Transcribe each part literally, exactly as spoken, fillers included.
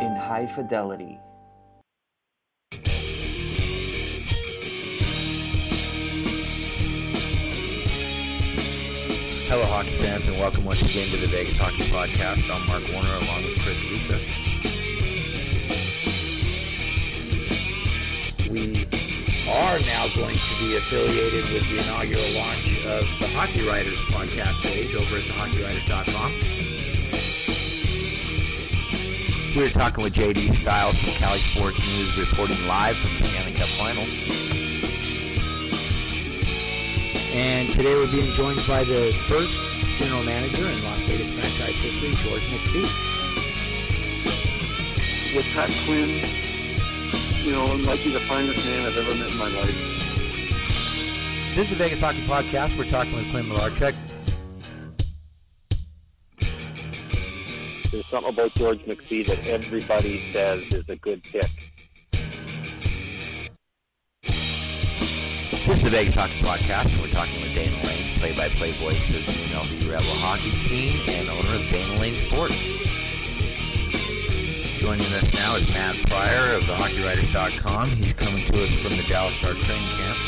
in high fidelity. Hello, hockey fans, and welcome once again to the Vegas Hockey Podcast. I'm Mark Warner, along with Chris Lisa. We are now going to be affiliated with the inaugural launch of the Hockey Writers podcast page over at the hockey writers dot com. We're talking with J D Stiles from Cali Sports News, reporting live from the Stanley Cup Finals. And today we're being joined by the first general manager in Las Vegas franchise history, George McPhee. With Pat Quinn, you know, I'm likely the finest man I've ever met in my life. This is the Vegas Hockey Podcast. We're talking with Quinn Malarchuk. There's something about George McPhee that everybody says is a good pick. This is the Vegas Hockey Podcast, and we're talking with Dana Lane, play-by-play voice of the U N L V Rebel Hockey team and owner of Dana Lane Sports. Joining us now is Matt Pryor of the hockey writers dot com. He's coming to us from the Dallas Stars training camp.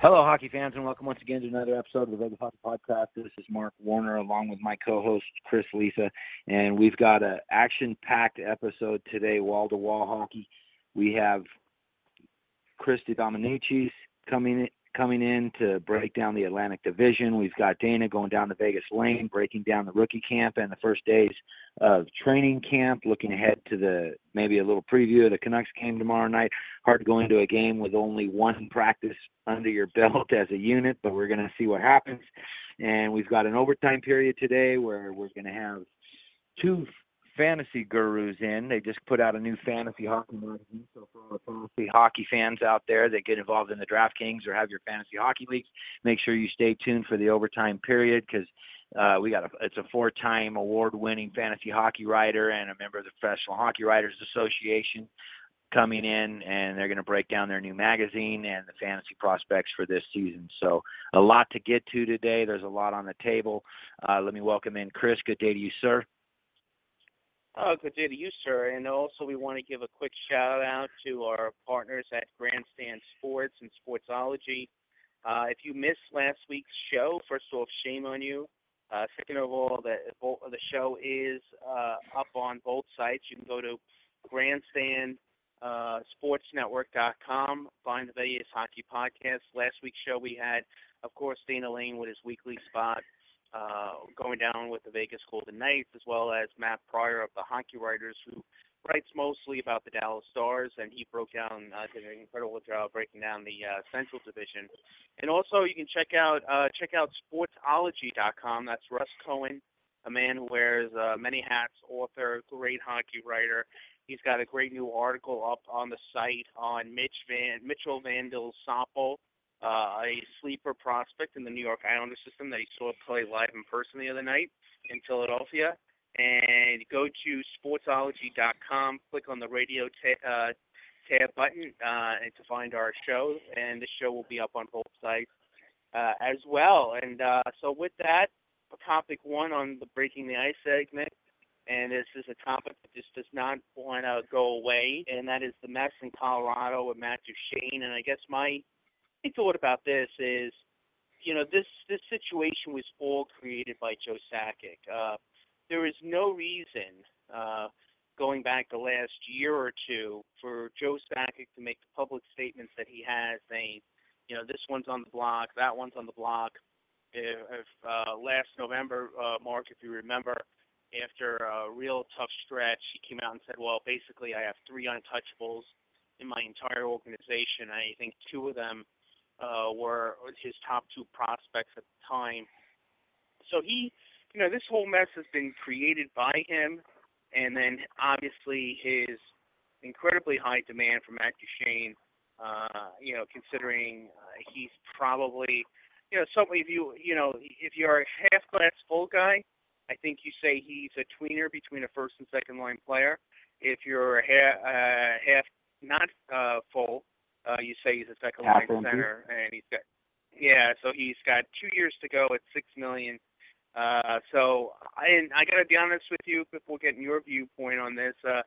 Hello, hockey fans, and welcome once again to another episode of the Vegas Hockey Podcast. This is Mark Warner, along with my co-host, Chris Lisa, and we've got an action-packed episode today, wall-to-wall hockey. We have Chris DeDominicis coming, coming in to break down the Atlantic Division. We've got Dana going down the Vegas lane, breaking down the rookie camp and the first days of training camp, looking ahead to the maybe a little preview of the Canucks game tomorrow night. Hard to go into a game with only one practice under your belt as a unit, but we're going to see what happens. And we've got an overtime period today where we're going to have two fantasy gurus in. They just put out a new fantasy hockey magazine, so for all the fantasy hockey fans out there that get involved in the DraftKings or have your fantasy hockey leagues, make sure you stay tuned for the overtime period, because Uh, we got a, it's a four-time award-winning fantasy hockey writer and a member of the Professional Hockey Writers Association coming in, and they're going to break down their new magazine and the fantasy prospects for this season. So a lot to get to today. There's a lot on the table. Uh, let me welcome in Chris. Good day to you, sir. Oh, good day to you, sir. And also we want to give a quick shout-out to our partners at Grandstand Sports and Sportsology. Uh, if you missed last week's show, first of all, shame on you. Uh, second of all, the, the show is uh, up on both sites. You can go to grandstand sports network dot com, find the Vegas Hockey Podcast. Last week's show we had, of course, Dana Lane with his weekly spot, uh, going down with the Vegas Golden Knights, as well as Matt Pryor of the Hockey Writers, who writes mostly about the Dallas Stars, and he broke down, uh, did an incredible job breaking down the uh, Central Division. And also, you can check out uh, check out sportsology dot com. That's Russ Cohen, a man who wears uh, many hats, author, great hockey writer. He's got a great new article up on the site on Mitch Van Mitchell Van Del Sappo, uh, a sleeper prospect in the New York Islander system that he saw play live in person the other night in Philadelphia. And go to sportsology dot com, click on the radio ta- uh, tab button uh, and to find our show, and the show will be up on both sites uh, as well. And uh, so with that, topic one on the Breaking the Ice segment, and this is a topic that just does not want to go away, and that is the mess in Colorado with Matt Duchene. And I guess my thought about this is, you know, this, this situation was all created by Joe Sakic. Uh, There is no reason, uh, going back the last year or two, for Joe Sakic to make the public statements that he has, saying you know, this one's on the block, that one's on the block. If, if uh, last November, uh, Mark, if you remember, after a real tough stretch, he came out and said, well, basically I have three untouchables in my entire organization. I think two of them uh, were his top two prospects at the time. So he, you know, this whole mess has been created by him, and then obviously his incredibly high demand for Matt Duchene, uh, you know, considering uh, he's probably, you know, somebody if you, you know, if you're a half-glass full guy, I think you say he's a tweener between a first and second-line player. If you're a half, uh, half not uh, full, uh, you say he's a second-line center, and he's got, yeah, so he's got two years to go at six million dollars. Uh, so I, I got to be honest with you, if we'll get your viewpoint on this, uh,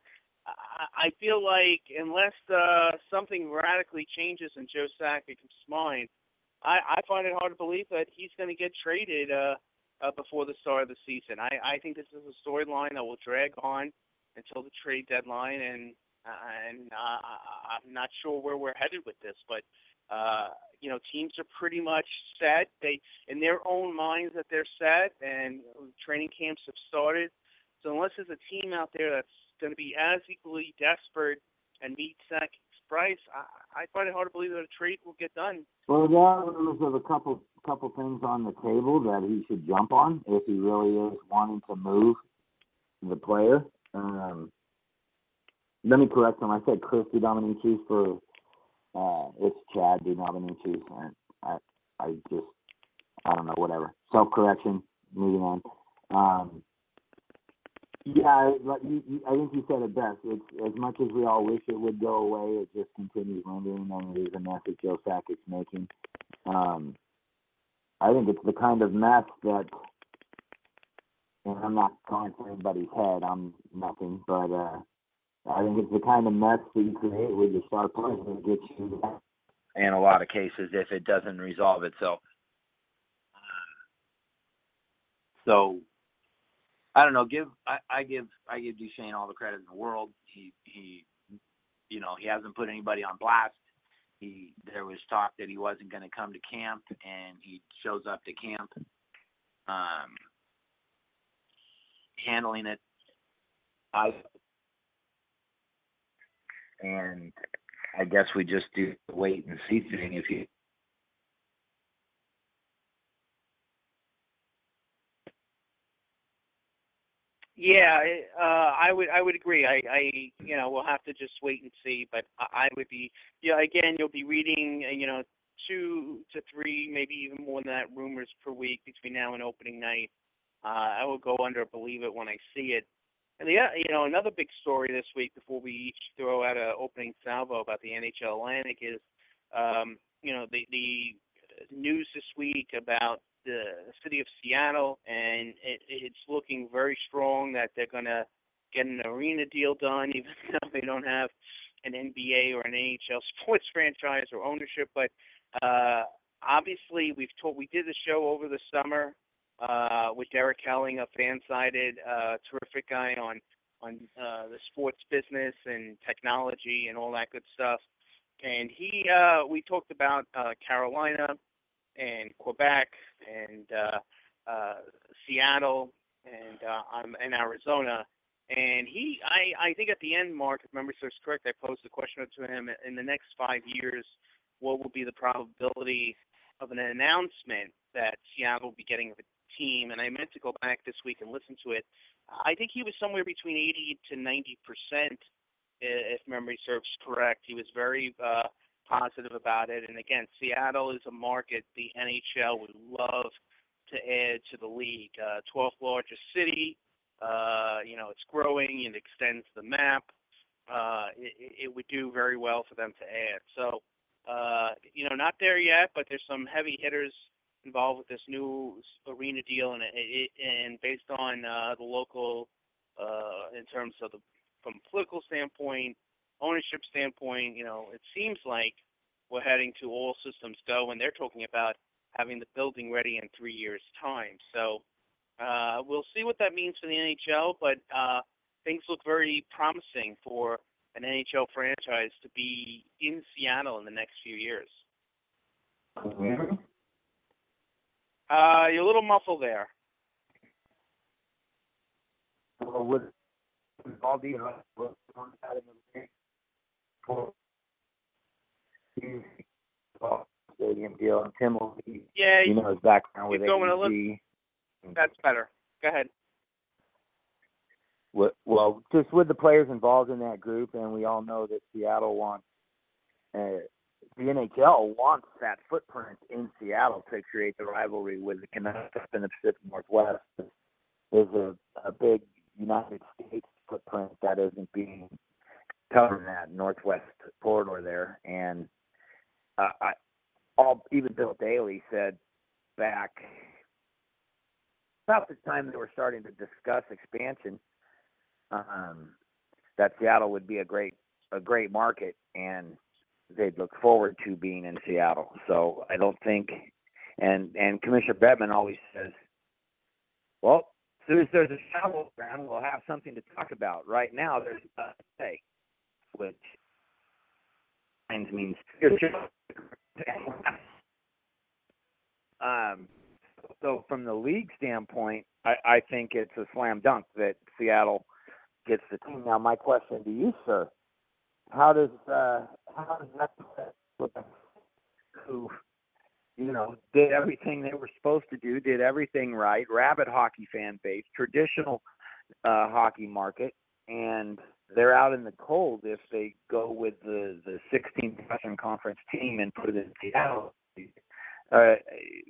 I, I feel like unless uh, something radically changes in Joe Sakic's mind, I, I find it hard to believe that he's going to get traded uh, uh, before the start of the season. I, I think this is a storyline that will drag on until the trade deadline, and uh, and uh, I'm not sure where we're headed with this, but. Uh, you know, teams are pretty much set. They, in their own minds, that they're set, and training camps have started. So unless there's a team out there that's going to be as equally desperate and meet Sakic's price, I, I find it hard to believe that a trade will get done. Well, there are a couple couple things on the table that he should jump on if he really is wanting to move the player. Um, let me correct him. I said Chris DeDominicis for. Uh, it's Chad DeDominicis, and I, I just, I don't know, whatever. Self-correction, moving on. Um, yeah, like you, you, I think you said it best. It's as much as we all wish it would go away, it just continues lingering, and it is a mess that Joe Sakic's making. Um, I think it's the kind of mess that, and I'm not calling for anybody's head, I'm nothing, but, uh, I think it's the kind of mess that you create with your star players that gets you in a lot of cases if it doesn't resolve itself. So, I don't know. Give I, I give I give Duchene all the credit in the world. He he, you know, he hasn't put anybody on blast. He there was talk that he wasn't going to come to camp, and he shows up to camp, um, handling it. I. And I guess we just do the wait and see thing. If you yeah, uh, I would I would agree. I, I you know we'll have to just wait and see. But I would be yeah. Again, you'll be reading you know two to three, maybe even more than that, rumors per week between now and opening night. Uh, I will go under believe it when I see it. And, the, you know, another big story this week before we each throw out an opening salvo about the N H L Atlantic is, um, you know, the, the news this week about the city of Seattle, and it, it's looking very strong that they're going to get an arena deal done, even though they don't have an N B A or an N H L sports franchise or ownership. But uh, obviously we've told, we did the show over the summer. Uh, with Derek Helling, a fan-sided, uh, terrific guy on on uh, the sports business and technology and all that good stuff. And he, uh, we talked about uh, Carolina and Quebec and uh, uh, Seattle and uh, um, and Arizona. And he, I, I think at the end, Mark, if memory serves correct, I posed the question to him: in the next five years, what will be the probability of an announcement that Seattle will be getting a team, and I meant to go back this week and listen to it. I think he was somewhere between eighty to ninety percent, if memory serves correct. He was very uh, positive about it. And again, Seattle is a market the N H L would love to add to the league. Uh, twelfth largest city, uh, you know, it's growing and extends the map. Uh, it, it would do very well for them to add. So, uh, you know, not there yet, but there's some heavy hitters involved with this new arena deal, and it, and based on uh, the local, uh, in terms of the from political standpoint, ownership standpoint, you know, it seems like we're heading to all systems go, and they're talking about having the building ready in three years' time. So uh, we'll see what that means for the N H L, but uh, things look very promising for an N H L franchise to be in Seattle in the next few years. Uh, you're a little muffled there. Stadium deal and Tim will be, yeah, you know, his background with A B C. That's better. Go ahead. Well, just with the players involved in that group, and we all know that Seattle wants, uh, the N H L wants that footprint in Seattle to create the rivalry with the Canucks in the Pacific Northwest. There's a, a big United States footprint that isn't being covered in that Northwest corridor there. And uh, I, all, even Bill Daly said back about the time they were starting to discuss expansion, um, that Seattle would be a great a great market, and they'd look forward to being in Seattle. So I don't think, and and Commissioner Bettman always says, well, as soon as there's a travel ground, we'll have something to talk about. Right now, there's a day, which means um, so from the league standpoint, I, I think it's a slam dunk that Seattle gets the team. Now, my question to you, sir, how does uh, how does that look? Who, you know, did everything they were supposed to do, did everything right, rabid hockey fan base, traditional uh, hockey market, and they're out in the cold if they go with the, the sixteenth Western Conference team and put it in Seattle. Uh,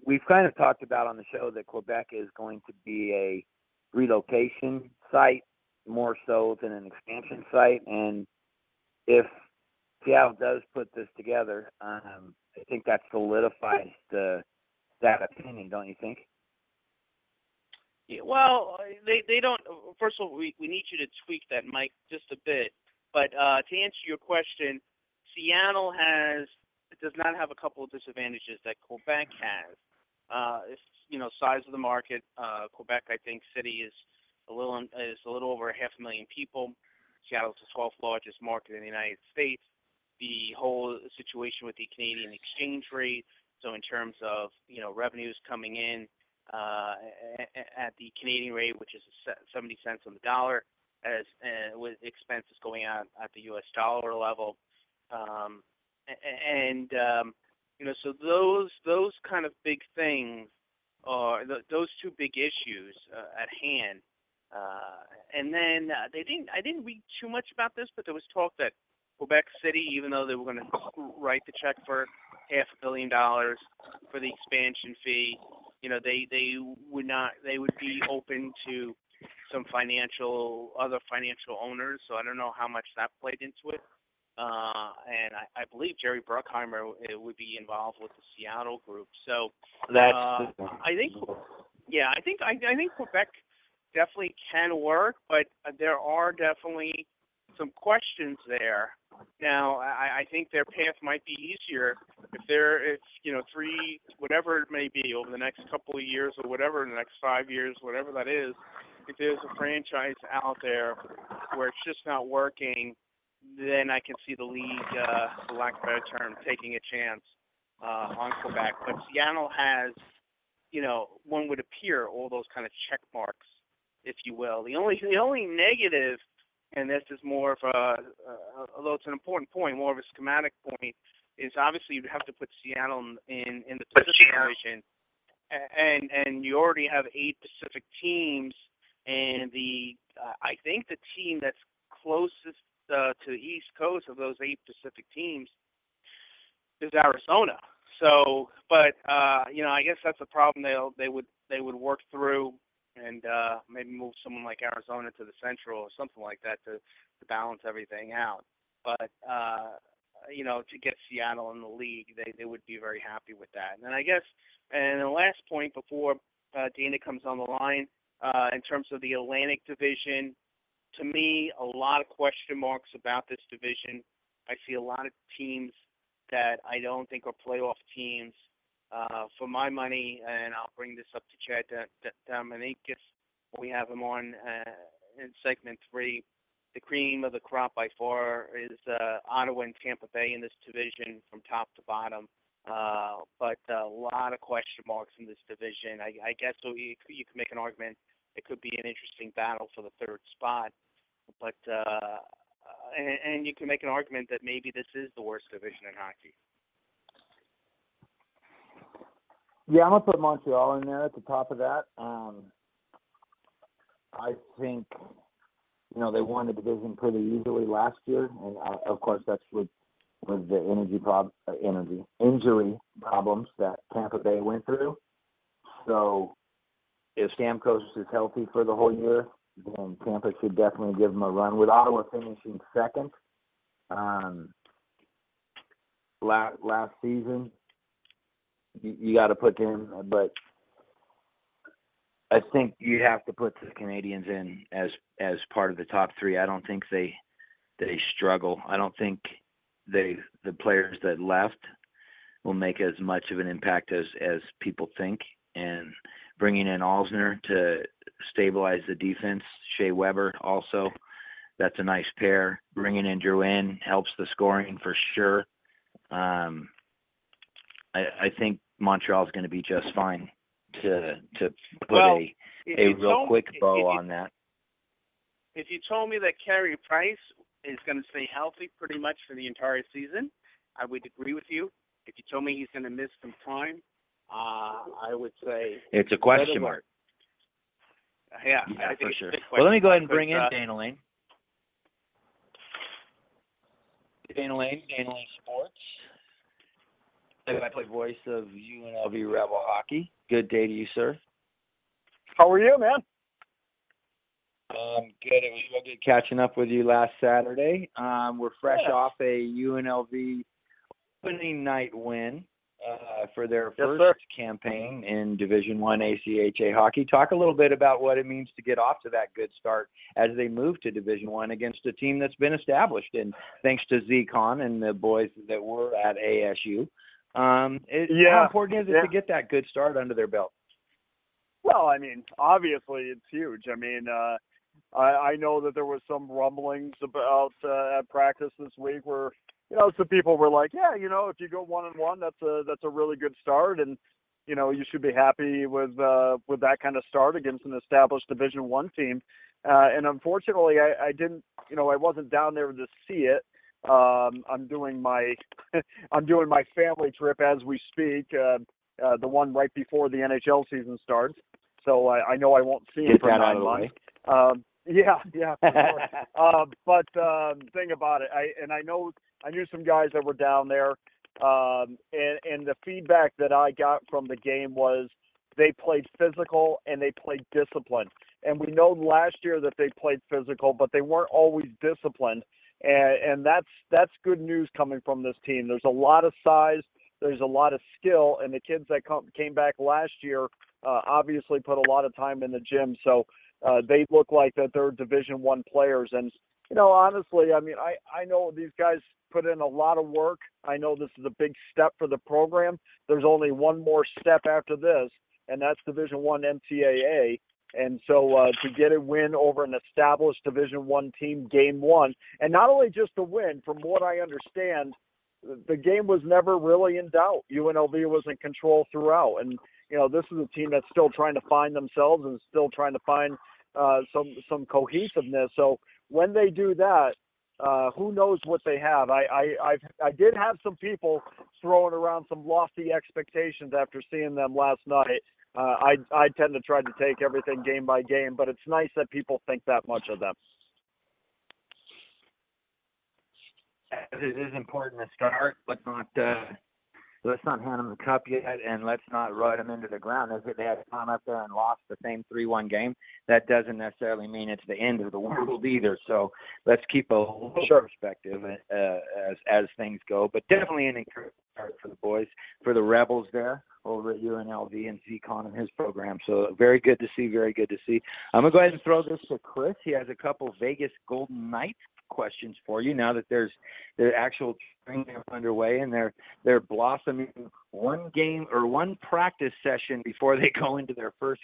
we've kind of talked about on the show that Quebec is going to be a relocation site more so than an expansion site. And if Seattle does put this together, um, I think that solidifies the, that opinion, don't you think? Yeah, well, they, they don't – first of all, we, we need you to tweak that, Mike, just a bit. But uh, to answer your question, Seattle has – does not have a couple of disadvantages that Quebec has. Uh, it's, you know, size of the market. Uh, Quebec, I think, city is a little is a little over half a million people. Seattle's the twelfth largest market in the United States. The whole situation with the Canadian exchange rate, so in terms of, you know, revenues coming in, Uh, at the Canadian rate, which is seventy cents on the dollar, as uh, with expenses going out at the U S dollar level, um, and um, you know, so those those kind of big things are th- those two big issues uh, at hand. Uh, and then uh, they didn't. I didn't read too much about this, but there was talk that Quebec City, even though they were going to write the check for half a billion dollars for the expansion fee, you know, they, they would not, they would be open to some financial, other financial owners. So I don't know how much that played into it. Uh, and I, I believe Jerry Bruckheimer would be involved with the Seattle group. So uh, I think, yeah, I think, I, I think Quebec definitely can work, but there are definitely some questions there. Now, I, I think their path might be easier if they're, if, you know, three, whatever it may be, over the next couple of years or whatever, in the next five years, whatever that is, if there's a franchise out there where it's just not working, then I can see the league, uh, for lack of a better term, taking a chance uh, on Quebec. But Seattle has, you know, one would appear all those kind of check marks, if you will. The only, the only negative, and this is more of a, uh, although it's an important point, more of a schematic point, is obviously you'd have to put Seattle in, in the Pacific Division, and and you already have eight Pacific teams, and the uh, I think the team that's closest uh, to the East Coast of those eight Pacific teams is Arizona. So, but uh, you know, I guess that's a problem they'll they would they would work through. And uh, maybe move someone like Arizona to the Central or something like that to, to balance everything out. But, uh, you know, to get Seattle in the league, they, they would be very happy with that. And then I guess, and the last point before uh, Dana comes on the line, uh, in terms of the Atlantic Division, to me, a lot of question marks about this division. I see a lot of teams that I don't think are playoff teams. Uh, for my money, and I'll bring this up to Chad DeDominicis, we have him on uh, in segment three. The cream of the crop by far is uh, Ottawa and Tampa Bay in this division from top to bottom. Uh, but a lot of question marks in this division. I, I guess so you, you could make an argument it could be an interesting battle for the third spot. But uh, and, and you can make an argument that maybe this is the worst division in hockey. Yeah, I'm going to put Montreal in there at the top of that. Um, I think, you know, they won the division pretty easily last year. And, uh, of course, that's with with the energy prob- energy injury problems that Tampa Bay went through. So if Stamkos is healthy for the whole year, then Tampa should definitely give him a run. With Ottawa finishing second um, la- last season, you, you got to put them. But I think you have to put the Canadians in as, as part of the top three. I don't think they they struggle. I don't think – They, the players that left will make as much of an impact as, as people think. And bringing in Alsner to stabilize the defense, Shea Weber also, that's a nice pair. Bringing in Drouin helps the scoring for sure. Um, I, I think Montreal's going to be just fine to to put well, a, a real quick bow if, on that. If you told me that Carey Price is going to stay healthy pretty much for the entire season, I would agree with you. If you told me he's going to miss some time, uh, I would say it's a question mark. Yeah, yeah, I think for it's sure. Well, let me go ahead and bring in uh, Dana Lane. Dana Lane, Dana Lane Sports. Play-by-play voice of U N L V Rebel Hockey. Good day to you, sir. How are you, man? Um, good. It was real good catching up with you last Saturday. Um, we're fresh yes. off a U N L V opening night win uh, for their yes, first sir. campaign in Division One A C H A hockey. Talk a little bit about what it means to get off to that good start as they move to Division One against a team that's been established. And thanks to Z-Con and the boys that were at A S U, um, it, yeah. how important is it yeah. to get that good start under their belt? Well, I mean, obviously it's huge. I mean, uh, I, I know that there was some rumblings about uh, at practice this week where, you know, some people were like, yeah, you know, if you go one and one, that's a that's a really good start, and you know, you should be happy with uh, with that kind of start against an established Division One team. Uh, and unfortunately, I, I didn't, you know, I wasn't down there to see it. Um, I'm doing my I'm doing my family trip as we speak, uh, uh, the one right before the N H L season starts. So I, I know I won't see it for nine months. Um, Yeah, yeah, for sure. uh, but um, thing about it, I and I know I knew some guys that were down there, um, and and the feedback that I got from the game was they played physical and they played disciplined. And we know last year that they played physical, but they weren't always disciplined. And and that's that's good news coming from this team. There's a lot of size, there's a lot of skill, and the kids that come, came back last year uh, obviously put a lot of time in the gym. So. Uh, they look like that they're Division One players. And, you know, honestly, I mean, I, I know these guys put in a lot of work. I know this is a big step for the program. There's only one more step after this, and that's Division One N C A A. And so uh, to get a win over an established Division One team, game one, and not only just a win, from what I understand, the game was never really in doubt. U N L V was in control throughout. And, you know, this is a team that's still trying to find themselves and still trying to find uh, some some cohesiveness. So when they do that, uh, who knows what they have? I I I've, I did have some people throwing around some lofty expectations after seeing them last night. Uh, I I tend to try to take everything game by game, but it's nice that people think that much of them. It is important to start, but not. Uh... Let's not hand them the cup yet, and let's not run them into the ground. As if they had gone up there and lost the same three one game, that doesn't necessarily mean it's the end of the world either. So let's keep a little sure. perspective uh, as as things go. But definitely an encouragement for the boys, for the Rebels there over at U N L V and Z-Con and his program. So very good to see, very good to see. I'm going to go ahead and throw this to Chris. He has a couple Vegas Golden Knights questions for you now that there's the actual training camp underway, and they're they're blossoming one game or one practice session before they go into their first.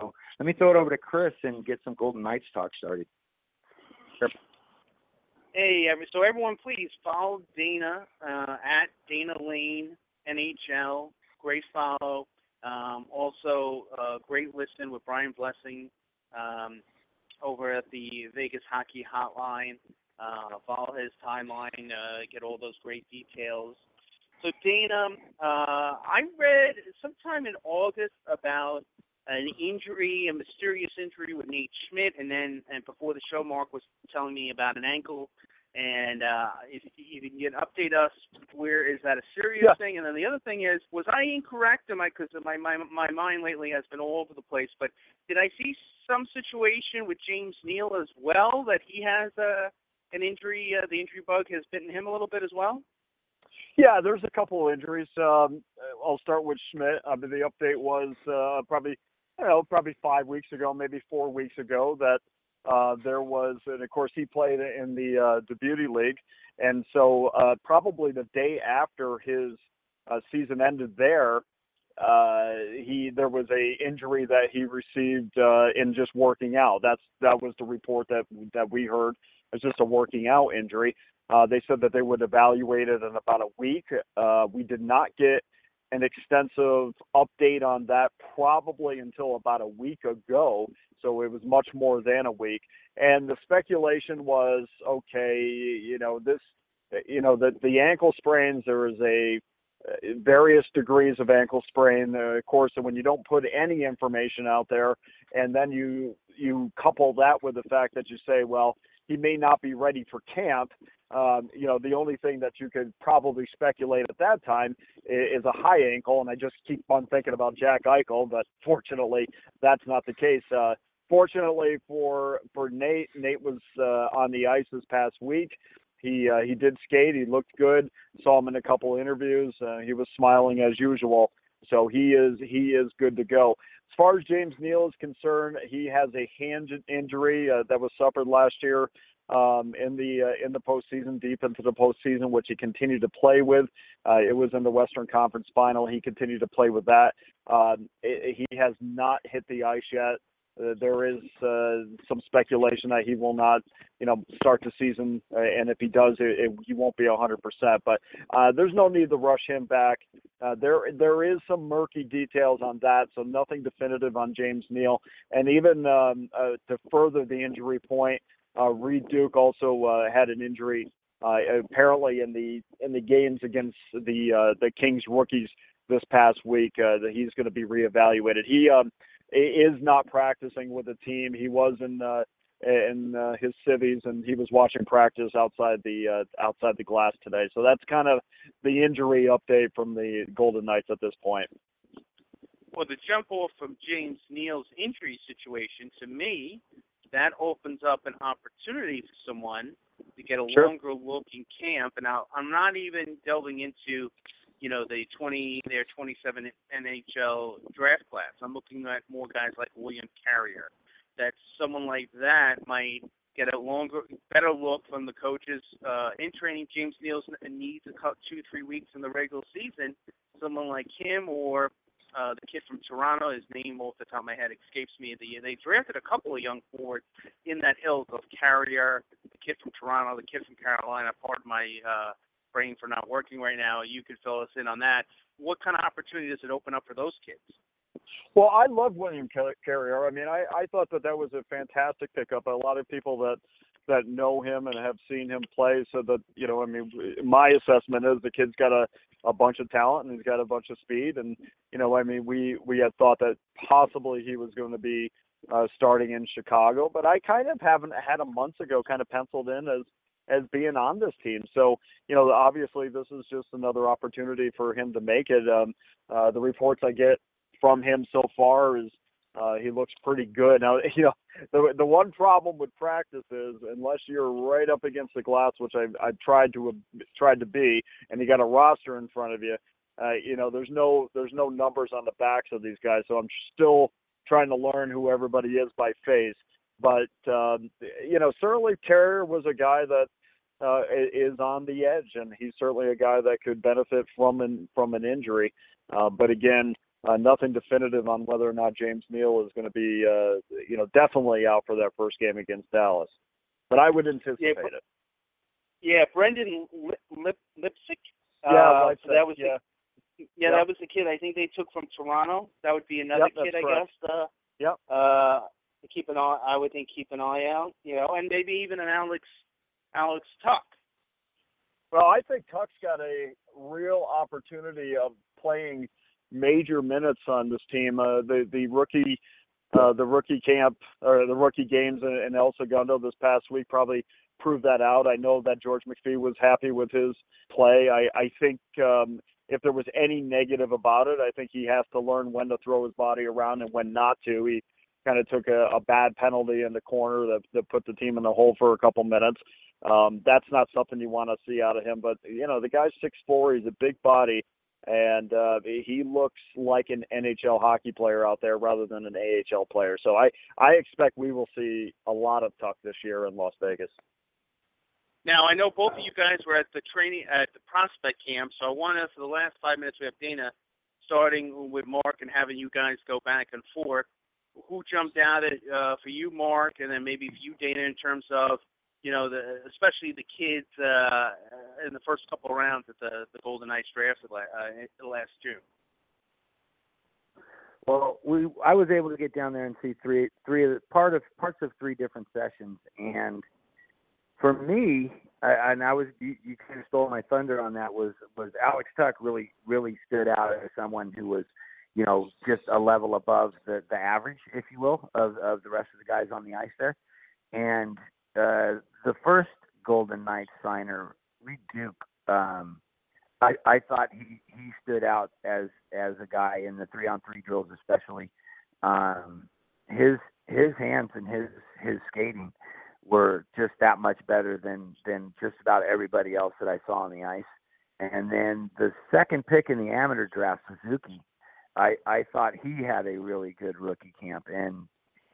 So let me throw it over to Chris and get some Golden Knights talk started. Sure. Hey, so everyone, please follow Dana uh, at Dana Lane N H L, great follow. Um, also, a uh, great listen with Brian Blessing um, over at the Vegas Hockey Hotline. Uh, follow his timeline, uh, get all those great details. So, Dana, uh, I read sometime in August about an injury, a mysterious injury with Nate Schmidt, and then and before the show, Mark was telling me about an ankle. And uh, if you can update us, where is that a serious yeah. thing? And then the other thing is, was I incorrect? Am I, because my, my my mind lately has been all over the place, but did I see some situation with James Neal as well, that he has uh, an injury, uh, the injury bug has bitten him a little bit as well? Yeah, there's a couple of injuries. Um, I'll start with Schmidt. I mean, the update was uh, probably, you know, probably five weeks ago, maybe four weeks ago, that Uh, there was, and of course he played in the uh, the Beauty League, and so uh, probably the day after his uh, season ended there, uh, he there was a injury that he received uh, in just working out. That's that was the report that that we heard. It's just a working out injury. Uh, they said that they would evaluate it in about a week. Uh, we did not get an extensive update on that probably until about a week ago. So it was much more than a week. And the speculation was, okay, you know, this, you know, the, the ankle sprains, there is a uh, various degrees of ankle sprain, uh, of course. And when you don't put any information out there, and then you, you couple that with the fact that you say, well, he may not be ready for camp. Um, you know, the only thing that you could probably speculate at that time is, is a high ankle. And I just keep on thinking about Jack Eichel, but fortunately, that's not the case. Uh, fortunately for, for Nate, Nate was uh, on the ice this past week. He, uh, he did skate. He looked good. Saw him in a couple of interviews. Uh, he was smiling as usual. So he is, he is good to go. As far as James Neal is concerned, he has a hand injury uh, that was suffered last year um, in the uh, in the postseason, deep into the postseason, which he continued to play with. Uh, it was in the Western Conference Final. He continued to play with that. Um, it, he has not hit the ice yet. Uh, there is uh, some speculation that he will not, you know, start the season, uh, and if he does, it, it, he won't be one hundred percent. But uh, there's no need to rush him back. Uh, there, there is some murky details on that, so nothing definitive on James Neal. And even um, uh, to further the injury point, uh, Reed Duke also uh, had an injury uh, apparently in the in the games against the uh, the Kings rookies this past week. Uh, that he's going to be reevaluated. He. Um, is not practicing with the team. He was in uh, in uh, his civvies, and he was watching practice outside the uh, outside the glass today. So that's kind of the injury update from the Golden Knights at this point. Well, the jump off from James Neal's injury situation, to me, that opens up an opportunity for someone to get a sure. longer look in camp. And I'll, I'm not even delving into you know, the twenty, their twenty-seven N H L draft class. I'm looking at more guys like William Carrier. That someone like that might get a longer, better look from the coaches uh, in training. James Neal needs a cut two, three weeks in the regular season. Someone like him or uh, the kid from Toronto, his name off the top of my head escapes me. The, they drafted a couple of young forwards in that ilk of Carrier, the kid from Toronto, the kid from Carolina, pardon my uh, brain for not working right now. You could fill us in on that. What kind of opportunity does it open up for those kids? Well, I love William Carrier. I mean, I, I thought that that was a fantastic pickup. A lot of people that that know him and have seen him play, so that, you know, I mean, my assessment is the kid's got a, a bunch of talent and he's got a bunch of speed. And, you know, I mean, we, we had thought that possibly he was going to be uh, starting in Chicago, but I kind of haven't had him months ago kind of penciled in as, as being on this team. So, you know, obviously this is just another opportunity for him to make it. Um, uh, the reports I get from him so far is uh, he looks pretty good. Now, you know, the the one problem with practice is unless you're right up against the glass, which I I tried to uh, tried to be, and you got a roster in front of you, uh, you know, there's no there's no numbers on the backs of these guys. So I'm still trying to learn who everybody is by face. But, um, you know, certainly Carrier was a guy that uh, is on the edge, and he's certainly a guy that could benefit from an, from an injury. Uh, but, again, uh, nothing definitive on whether or not James Neal is going to be, uh, you know, definitely out for that first game against Dallas. But I would anticipate yeah, it. Yeah, Brendan Lipsic. Uh, yeah, like so that was yeah. Yeah, yep. That was the kid I think they took from Toronto. That would be another yep, kid, I correct. guess. Uh, yep. Uh, to keep an eye, I would think keep an eye out, you know, and maybe even an Alex, Alex Tuck. Well, I think Tuck's got a real opportunity of playing major minutes on this team. Uh, the the rookie, uh, the rookie camp or the rookie games in, in El Segundo this past week probably proved that out. I know that George McPhee was happy with his play. I I think. Um, If there was any negative about it, I think he has to learn when to throw his body around and when not to. He kind of took a, a bad penalty in the corner that, that put the team in the hole for a couple minutes. Um, that's not something you want to see out of him. But, you know, the guy's six foot four. He's a big body, and uh, he looks like an N H L hockey player out there rather than an A H L player. So I, I expect we will see a lot of Tuck this year in Las Vegas. Now, I know both of you guys were at the training at the prospect camp, so I want to, for the last five minutes, we have Dana, starting with Mark and having you guys go back and forth. Who jumped out at, uh, for you, Mark, and then maybe for you, Dana, in terms of, you know, the, especially the kids uh, in the first couple of rounds at the, the Golden Knights draft uh, last June? Well, we I was able to get down there and see three three of the, part of parts of three different sessions, and for me, I, and I was you, you kind of stole my thunder on that. Was was Alex Tuck really really stood out as someone who was, you know, just a level above the, the average, if you will, of, of the rest of the guys on the ice there. And uh, the first Golden Knights signer, Reed Duke, um, I, I thought he, he stood out as as a guy in the three on three drills, especially um, his his hands and his his skating were just that much better than, than just about everybody else that I saw on the ice. And then the second pick in the amateur draft, Suzuki, I, I thought he had a really good rookie camp. And,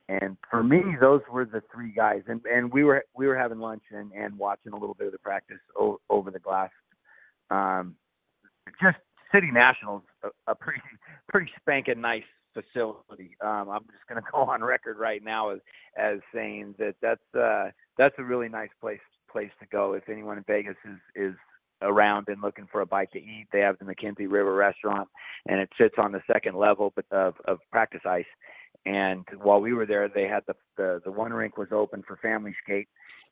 and for me, those were the three guys. And, and we were, we were having lunch and, and watching a little bit of the practice o- over the glass. Um, just City Nationals, a, a pretty, pretty spanking nice facility. Um, I'm just going to go on record right now as, as saying that that's uh, that's a really nice place place to go. If anyone in Vegas is is around and looking for a bite to eat, they have the McKenzie River Restaurant, and it sits on the second level of, of practice ice. And while we were there, they had the, the the one rink was open for family skate,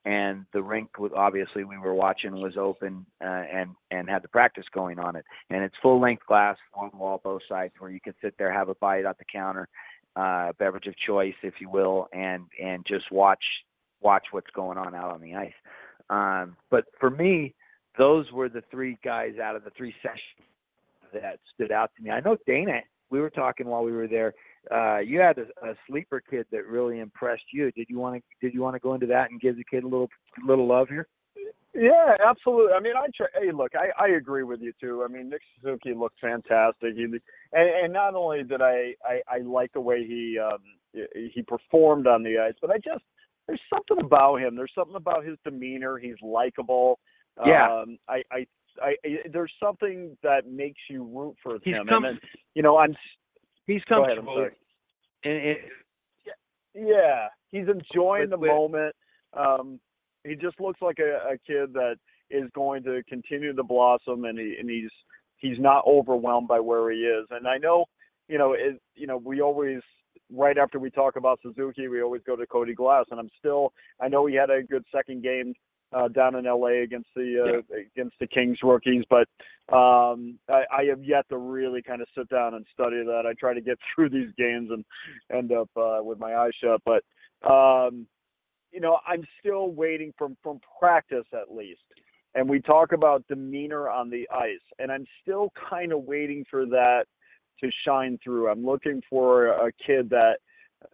and the rink was obviously we were watching was open uh, and and had the practice going on it. And it's full length glass, one wall, both sides, where you can sit there, have a bite at the counter, uh, beverage of choice, if you will, and and just watch watch what's going on out on the ice. Um, but for me, those were the three guys out of the three sessions that stood out to me. I know Dana, we were talking while we were there. Uh, you had a, a sleeper kid that really impressed you. Did you want to? Did you want to go into that and give the kid a little little love here? Yeah, absolutely. I mean, I try, hey, look, I, I agree with you too. I mean, Nick Suzuki looked fantastic, he, and and not only did I, I, I like the way he um, he performed on the ice, but I just there's something about him. There's something about his demeanor. He's likable. Yeah. Um, I. I I, there's something that makes you root for he's him, com- and then, you know I'm. He's comfortable. Go ahead, I'm sorry. And it, yeah, he's enjoying with, the with, moment. Um, he just looks like a, a kid that is going to continue to blossom, and he and he's he's not overwhelmed by where he is. And I know, you know, it, you know, we always. Right after we talk about Suzuki, we always go to Cody Glass, and I'm still. I know he had a good second game. Uh, down in L A against the uh, yeah. against the Kings rookies, but um, I, I have yet to really kind of sit down and study that. I try to get through these games and end up uh, with my eyes shut. But um, you know, I'm still waiting from from practice at least. And we talk about demeanor on the ice, and I'm still kind of waiting for that to shine through. I'm looking for a kid that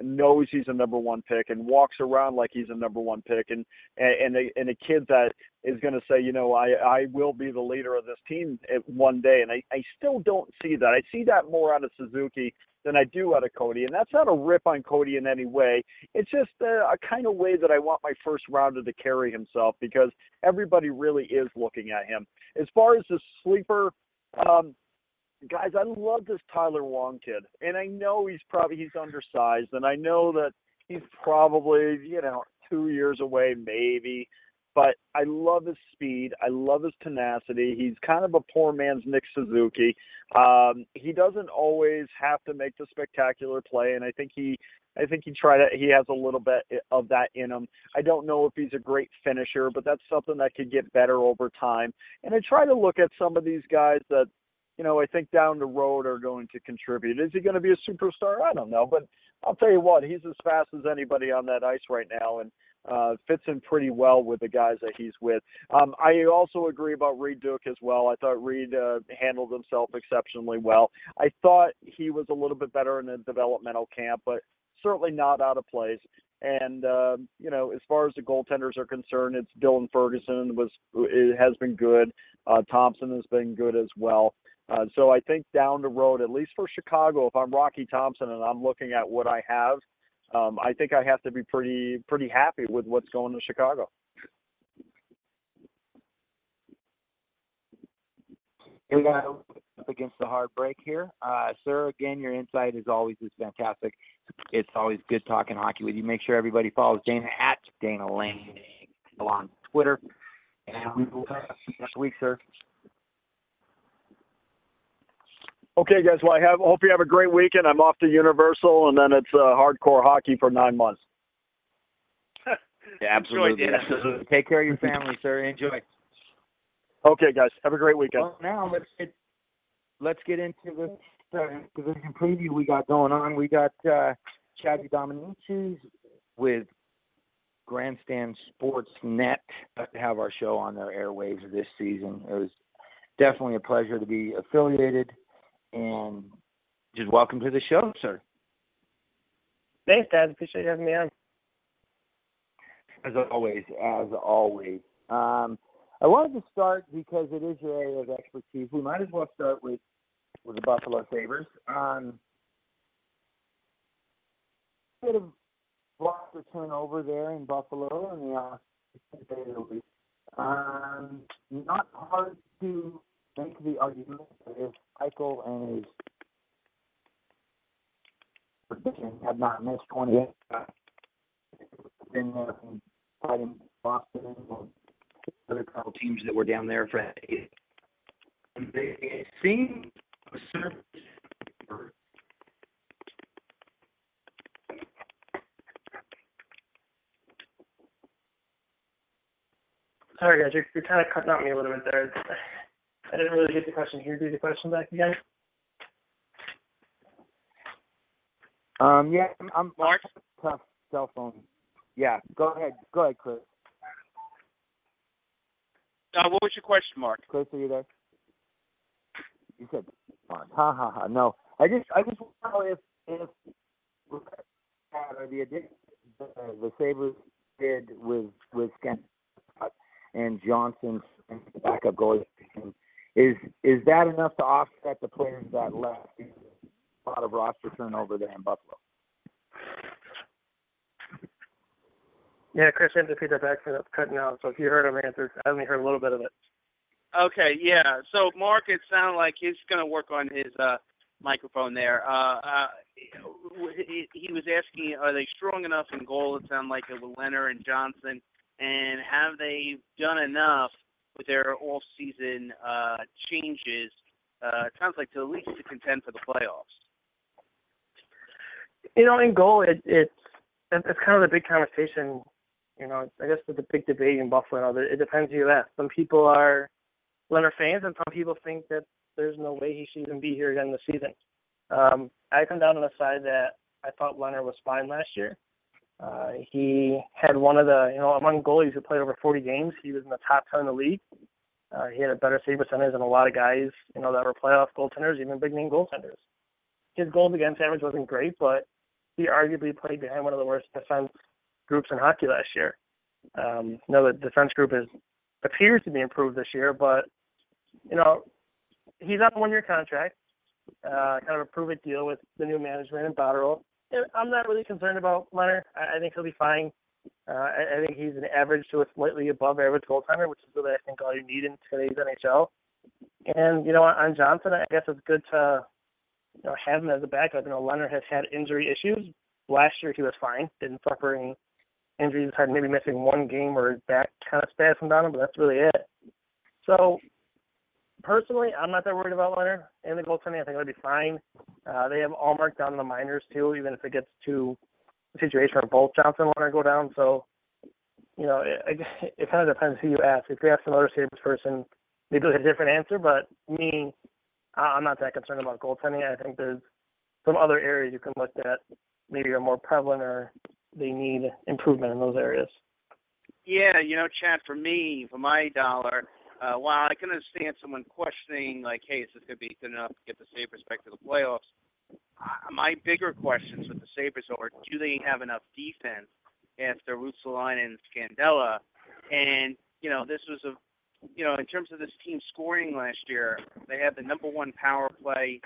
knows he's a number one pick and walks around like he's a number one pick and and, and, a, and a kid that is going to say, you know, I, I will be the leader of this team one day. And I, I still don't see that. I see that more out of Suzuki than I do out of Cody. And that's not a rip on Cody in any way. It's just a, a kind of way that I want my first rounder to carry himself because everybody really is looking at him. As far as the sleeper, um, guys, I love this Tyler Wong kid, and I know he's probably he's undersized, and I know that he's probably you know two years away maybe But I love his speed. I love his tenacity. He's kind of a poor man's Nick Suzuki. Um, he doesn't always have to make the spectacular play, and I think he, I think he tried. He has a little bit of that in him. I don't know if he's a great finisher, but that's something that could get better over time. And I try to look at some of these guys that, you know, I think down the road are going to contribute. Is he going to be a superstar? I don't know, but I'll tell you what, he's as fast as anybody on that ice right now, and Uh, fits in pretty well with the guys that he's with. Um, I also agree about Reed Duke as well. I thought Reed uh, handled himself exceptionally well. I thought he was a little bit better in the developmental camp, but certainly not out of place. And, uh, you know, as far as the goaltenders are concerned, it's Dylan Ferguson was it has been good. Uh, Thompson has been good as well. Uh, so I think down the road, at least for Chicago, if I'm Rocky Thompson and I'm looking at what I have, Um, I think I have to be pretty pretty happy with what's going to Chicago. We got up against the hard break here. Uh, sir, again, your insight is always is fantastic. It's always good talking hockey with you. Make sure everybody follows Dana at Dana Lane on Twitter. And we will talk next week, sir. Okay, guys. Well, I have, hope you have a great weekend. I'm off to Universal, and then it's uh, hardcore hockey for nine months. Yeah, absolutely. Enjoy, absolutely. Take care of your family, sir. Enjoy. Okay, guys. Have a great weekend. Well, now let's get let's get into the division preview we got going on. We got uh, Chad DeDominicis with Grandstand Sports Net to have our show on their airwaves this season. It was definitely a pleasure to be affiliated. And just welcome to the show, sir. Thanks, Dad. Appreciate you having me on. As always, as always. Um, I wanted to start, because it is your area of expertise, we might as well start with, with the Buffalo Sabres. Um, a bit of block or turnover there in Buffalo in the offseason. Um, not hard to make the argument that if Eichel and his prediction had not missed twenty-eight, been there from fighting Boston or other couple teams that were down there for eight. And they, it seemed a service. Sorry, guys, you're, you're kind of cutting out me a little bit there. I didn't really get the question here. Do the question back again? Um, yeah, I'm, I'm Mark. Tough cell phone. Yeah, go ahead. Go ahead, Chris. Uh, what was your question, Mark? Chris, are you there? You said Mark. Ha ha ha. No, I just, I just want to know if, if uh, the addition uh, the Sabres did with with Ken and Johnson and the backup goalie. Is is that enough to offset the players that left? A lot of roster turnover there in Buffalo. Yeah, Chris, I had to repeat that back for that cutting out. So if you heard him answer, I only heard a little bit of it. Okay, yeah. So Mark, it sounded like he's going to work on his uh, microphone there. Uh, uh, he, he was asking, are they strong enough in goal? It sounded like it was Leonard and Johnson, and have they done enough with their off-season uh, changes, uh, it sounds like, to at least to contend for the playoffs? You know, in goal, it, it's it's kind of the big conversation. You know, I guess the, the big debate in Buffalo. It depends who you ask. Some people are Leonard fans, and some people think that there's no way he should even be here again this season. Um, I come down on the side that I thought Leonard was fine last year. Uh, he had one of the, you know, among goalies who played over forty games, he was in the top ten in the league. Uh, he had a better save percentage than a lot of guys, you know, that were playoff goaltenders, even big-name goaltenders. His goals against average wasn't great, but he arguably played behind one of the worst defense groups in hockey last year. Um, you know, the defense group is appears to be improved this year, but, you know, he's on a one-year contract, uh, kind of a prove-it deal with the new management in Botterill. I'm not really concerned about Leonard. I think he'll be fine. Uh, I think he's an average to a slightly above average goaltender, which is really, I think, all you need in today's N H L. And, you know, on Johnson, I guess it's good to, you know, have him as a backup. You know, Leonard has had injury issues. Last year he was fine, didn't suffer any injuries, had maybe missing one game or his back kind of spasmed on him, but that's really it. So, personally, I'm not that worried about Leonard and the goaltending. I think it'll be fine. Uh, they have Allmark down in the minors, too, even if it gets to a situation where both Johnson and Leonard go down. So, you know, it, it, it kind of depends who you ask. If you ask another Sabres person, maybe they'll have a different answer, but me, I'm not that concerned about goaltending. I think there's some other areas you can look at maybe are more prevalent or they need improvement in those areas. Yeah, you know, Chad, for me, for my dollar, uh, while I can understand someone questioning, like, hey, is this going to be good enough to get the Sabres back to the playoffs, uh, my bigger questions with the Sabres are, do they have enough defense after Ruotsalainen and Scandella? And, you know, this was a, you know, in terms of this team scoring last year, they had the number one power play,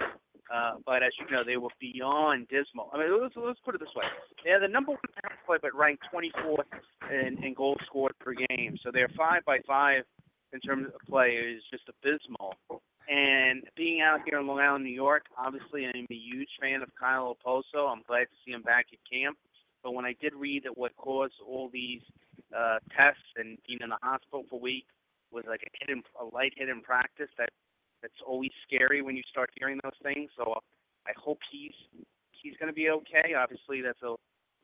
uh, but as you know, they were beyond dismal. I mean, let's, let's put it this way. They had the number one power play, but ranked twenty-fourth in, in goals scored per game. So their five by five in terms of play is just abysmal. And being out here in Long Island, New York, obviously I'm a huge fan of Kyle Oposo. I'm glad to see him back at camp. But when I did read that what caused all these uh, tests and being in the hospital for weeks, was like a hidden, a light hidden practice. That that's always scary when you start hearing those things. So I hope he's he's going to be okay. Obviously, that's a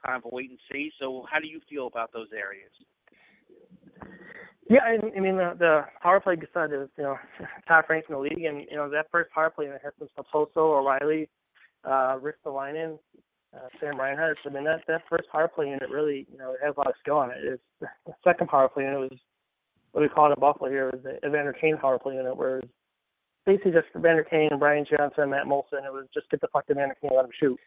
kind of a wait and see. So how do you feel about those areas? Yeah, I, I mean the, the power play side is you know top ranked in the league, and you know that first power play that has some Oposo, O'Reilly, uh, Ristolainen, uh, Sam Reinhart. I mean that that first power play unit really you know it has a lot of skill on it. It's the second power play unit was. What we call it in Buffalo here is the Evander Kane power play unit, where it was basically just Evander Kane, Brian Johnson, Matt Molson. It was just get the fuck to Evander Kane and let him shoot.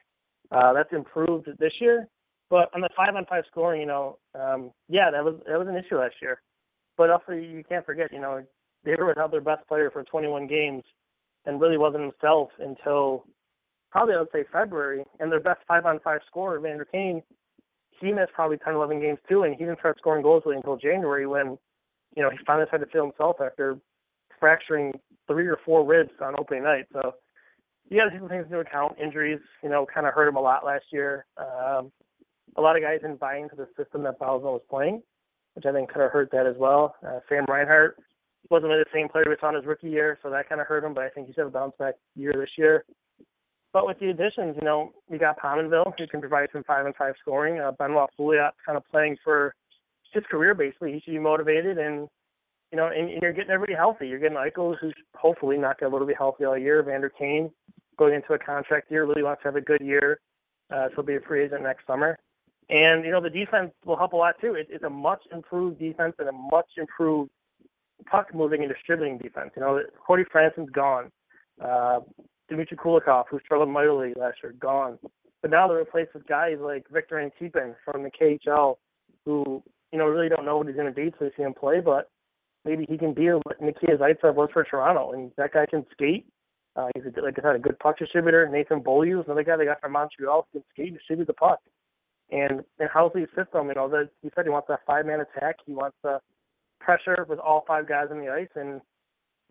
Uh, that's improved this year. But on the five-on-five scoring, you know, um, yeah, that was that was an issue last year. But also you can't forget, you know, they were without their best player for twenty-one games and really wasn't himself until probably, I would say, February. And their best five-on-five scorer, Evander Kane, he missed probably ten, eleven games too, and he didn't start scoring goals really until January when – you know, he finally tried to feel himself after fracturing three or four ribs on opening night. So you got to take some things into account. Injuries, you know, kind of hurt him a lot last year. Um, a lot of guys didn't buy into the system that Bowser was playing, which I think could have hurt that as well. Uh, Sam Reinhart wasn't really the same player we saw in his rookie year, so that kind of hurt him, but I think he's had a bounce-back year this year. But with the additions, you know, you got Pominville, who can provide some five-on-five scoring. Uh, Benoit Pouliot kind of playing for his career, basically. He should be motivated, and you know, and, and you're getting everybody healthy. You're getting Eichel, who's hopefully not going to be able to be healthy all year. Evander Kane, going into a contract year, really wants to have a good year. Uh, so he'll be a free agent next summer. And you know, the defense will help a lot too. It, it's a much improved defense and a much improved puck moving and distributing defense. You know, Cody Franson's gone. Uh, Dmitry Kulikov, who struggled mightily last year, gone. But now they're replaced with guys like Victor Antipin from the K H L, who you know, we really don't know what he's going to be until we see him play, but maybe he can be what Nikita Zaitsev was for Toronto, and that guy can skate. Uh, he's, a, like I said, a good puck distributor. Nathan Beaulieu is another guy they got from Montreal who can skate and distribute the puck. And in Housley's system, you know, the, he said he wants that five-man attack. He wants the pressure with all five guys on the ice, and you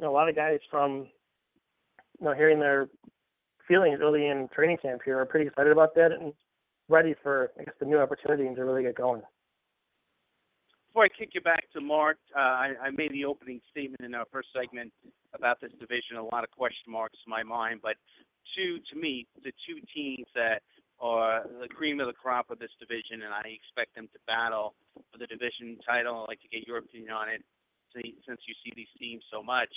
know, a lot of guys from, you know, hearing their feelings early in training camp here are pretty excited about that and ready for, I guess, the new opportunity and to really get going. Before I kick you back to Mark, uh, I, I made the opening statement in our first segment about this division. A lot of question marks in my mind, but two, to me, the two teams that are the cream of the crop of this division, and I expect them to battle for the division title. I'd like to get your opinion on it since you see these teams so much,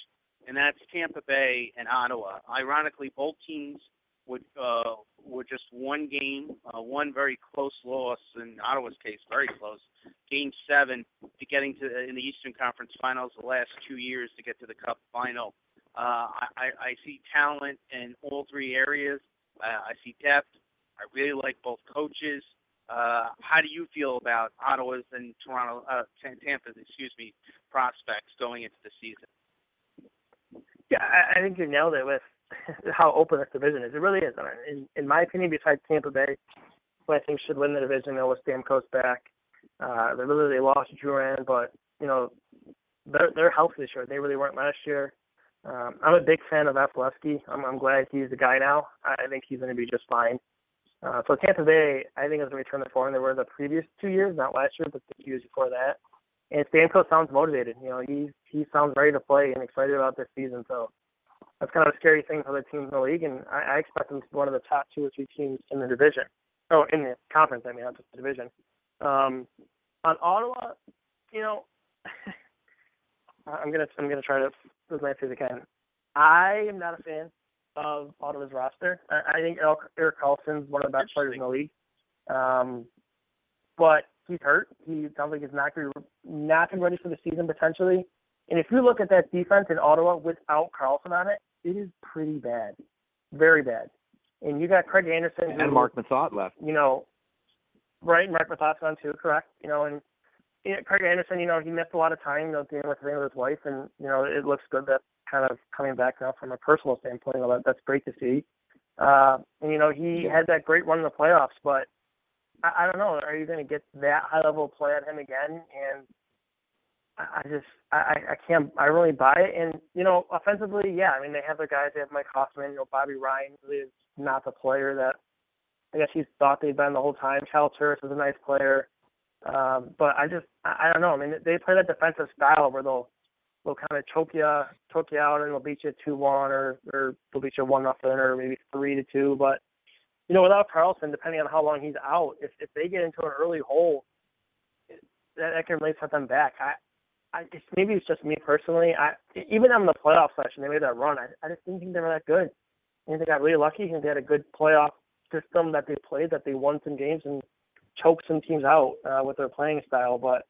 and that's Tampa Bay and Ottawa. Ironically, both teams would, uh, were just one game, uh, one very close loss, in Ottawa's case, very close, game seven, to getting to in the Eastern Conference Finals the last two years to get to the Cup Final. Uh, I, I see talent in all three areas. Uh, I see depth. I really like both coaches. Uh, how do you feel about Ottawa's and Toronto, uh, Tampa's, excuse me, prospects going into the season? Yeah, I, I think you nailed it with how open this division is. It really is. In, in my opinion, besides Tampa Bay, who I think should win the division, with Stamkos back. Uh, they really they lost Duran, but, you know, they're, they're healthy this year. They really weren't last year. Um, I'm a big fan of Vasilevsky. I'm, I'm glad he's the guy now. I think he's going to be just fine. Uh, so Tampa Bay, I think, is a return to form. They were the previous two years, not last year, but the years before that. And Stamkos sounds motivated. You know, he he sounds ready to play and excited about this season. So that's kind of a scary thing for the teams in the league. And I, I expect them to be one of the top two or three teams in the division. Oh, in the conference, I mean, not just the division. Um, on Ottawa, you know, I'm gonna I'm gonna try to as nice as I can. I am not a fan of Ottawa's roster. I, I think Eric Karlsson's one of the best players in the league, um, but he's hurt. He sounds like he's not gonna, not been ready for the season potentially. And if you look at that defense in Ottawa without Karlsson on it, it is pretty bad, very bad. And you got Craig Anderson and who, Mark Methot left. You know, right? Mark Methot's gone too, correct? You know, and you know, Craig Anderson, you know, he missed a lot of time, you know, dealing with things with his wife, and you know, it looks good that kind of coming back now from a personal standpoint. That that's great to see. Uh, and you know, he had that great run in the playoffs, but I, I don't know. Are you going to get that high level of play on him again? And I, I just, I, I can't. I really buy it. And you know, offensively, yeah. I mean, they have their guys. They have Mike Hoffman. You know, Bobby Ryan is not the player that I guess he's thought they'd been the whole time. Cal Turris is a nice player. Um, but I just, I, I don't know. I mean, they play that defensive style where they'll, they'll kind of choke you, choke you out and they'll beat you two one or, or they'll beat you one nothing or maybe three to two. But, you know, without Karlsson, depending on how long he's out, if, if they get into an early hole, that, that can really set them back. I, I it's, maybe it's just me personally. I Even on the playoff session, they made that run. I, I just didn't think they were that good. I think they got really lucky. I think they had a good playoff system that they played, that they won some games and choked some teams out uh, with their playing style. But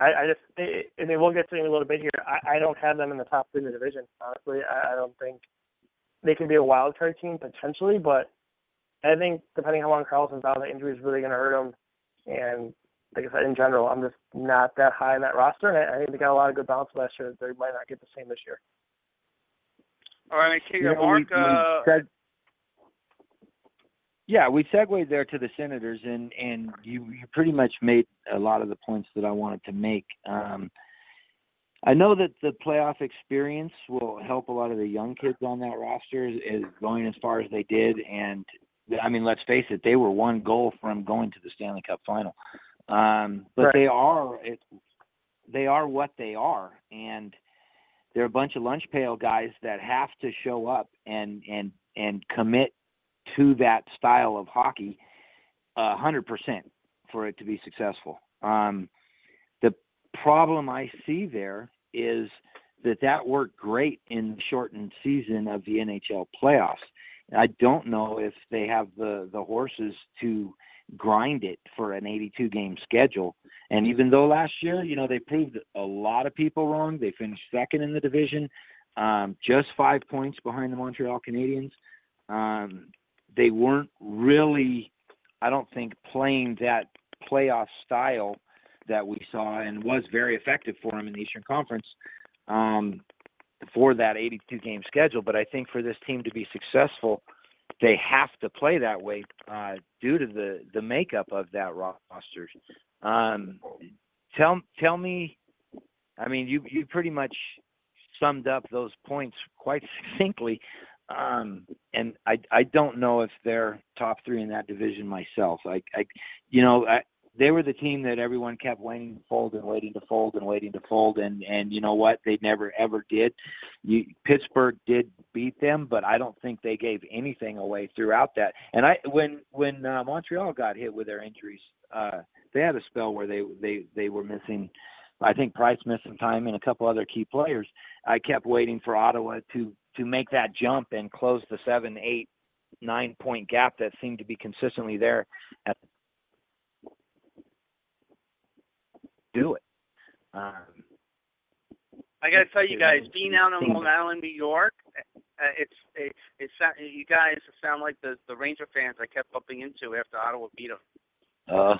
I, I just, it, and we'll get to it in a little bit here. I, I don't have them in the top three in the division, honestly. I, I don't think they can be a wild card team potentially, but I think depending on how long Karlsson's out, the injury is really going to hurt them. And like I said, in general, I'm just not that high in that roster. And I, I think they got a lot of good bounce last year. They might not get the same this year. All right, I see you, Mark. We, uh, we seg- yeah, we segued there to the Senators, and, and you, you pretty much made a lot of the points that I wanted to make. Um, I know that the playoff experience will help a lot of the young kids on that roster as going as far as they did. And, I mean, let's face it, they were one goal from going to the Stanley Cup final. Um, but right. they are it, they are what they are, and they're a bunch of lunch pail guys that have to show up and, and, and commit to that style of hockey a hundred percent for it to be successful. Um, the problem I see there is that that worked great in the shortened season of the N H L playoffs. I don't know if they have the, the horses to grind it for an eighty-two game schedule. And even though last year, you know, they proved a lot of people wrong. They finished second in the division, um, just five points behind the Montreal Canadiens. Um, they weren't really, I don't think, playing that playoff style that we saw and was very effective for them in the Eastern Conference um, for that eighty-two game schedule. But I think for this team to be successful, they have to play that way uh, due to the, the makeup of that roster. Um, tell tell me, I mean, you, you pretty much summed up those points quite succinctly, um, and I I don't know if they're top three in that division myself. I, I you know, I, they were the team that everyone kept waiting to fold and waiting to fold and waiting to fold, and, and you know what? They never, ever did. You, Pittsburgh did beat them, but I don't think they gave anything away throughout that. And I when when uh, Montreal got hit with their injuries, uh, they had a spell where they, they, they were missing, I think Price missed some time and a couple other key players. I kept waiting for Ottawa to, to make that jump and close the seven, eight, nine-point gap that seemed to be consistently there at the do it. Um, I gotta tell you guys, being out in Long Island, New York, uh, it's it's it's you guys sound like the the Ranger fans I kept bumping into after Ottawa beat them. Oh,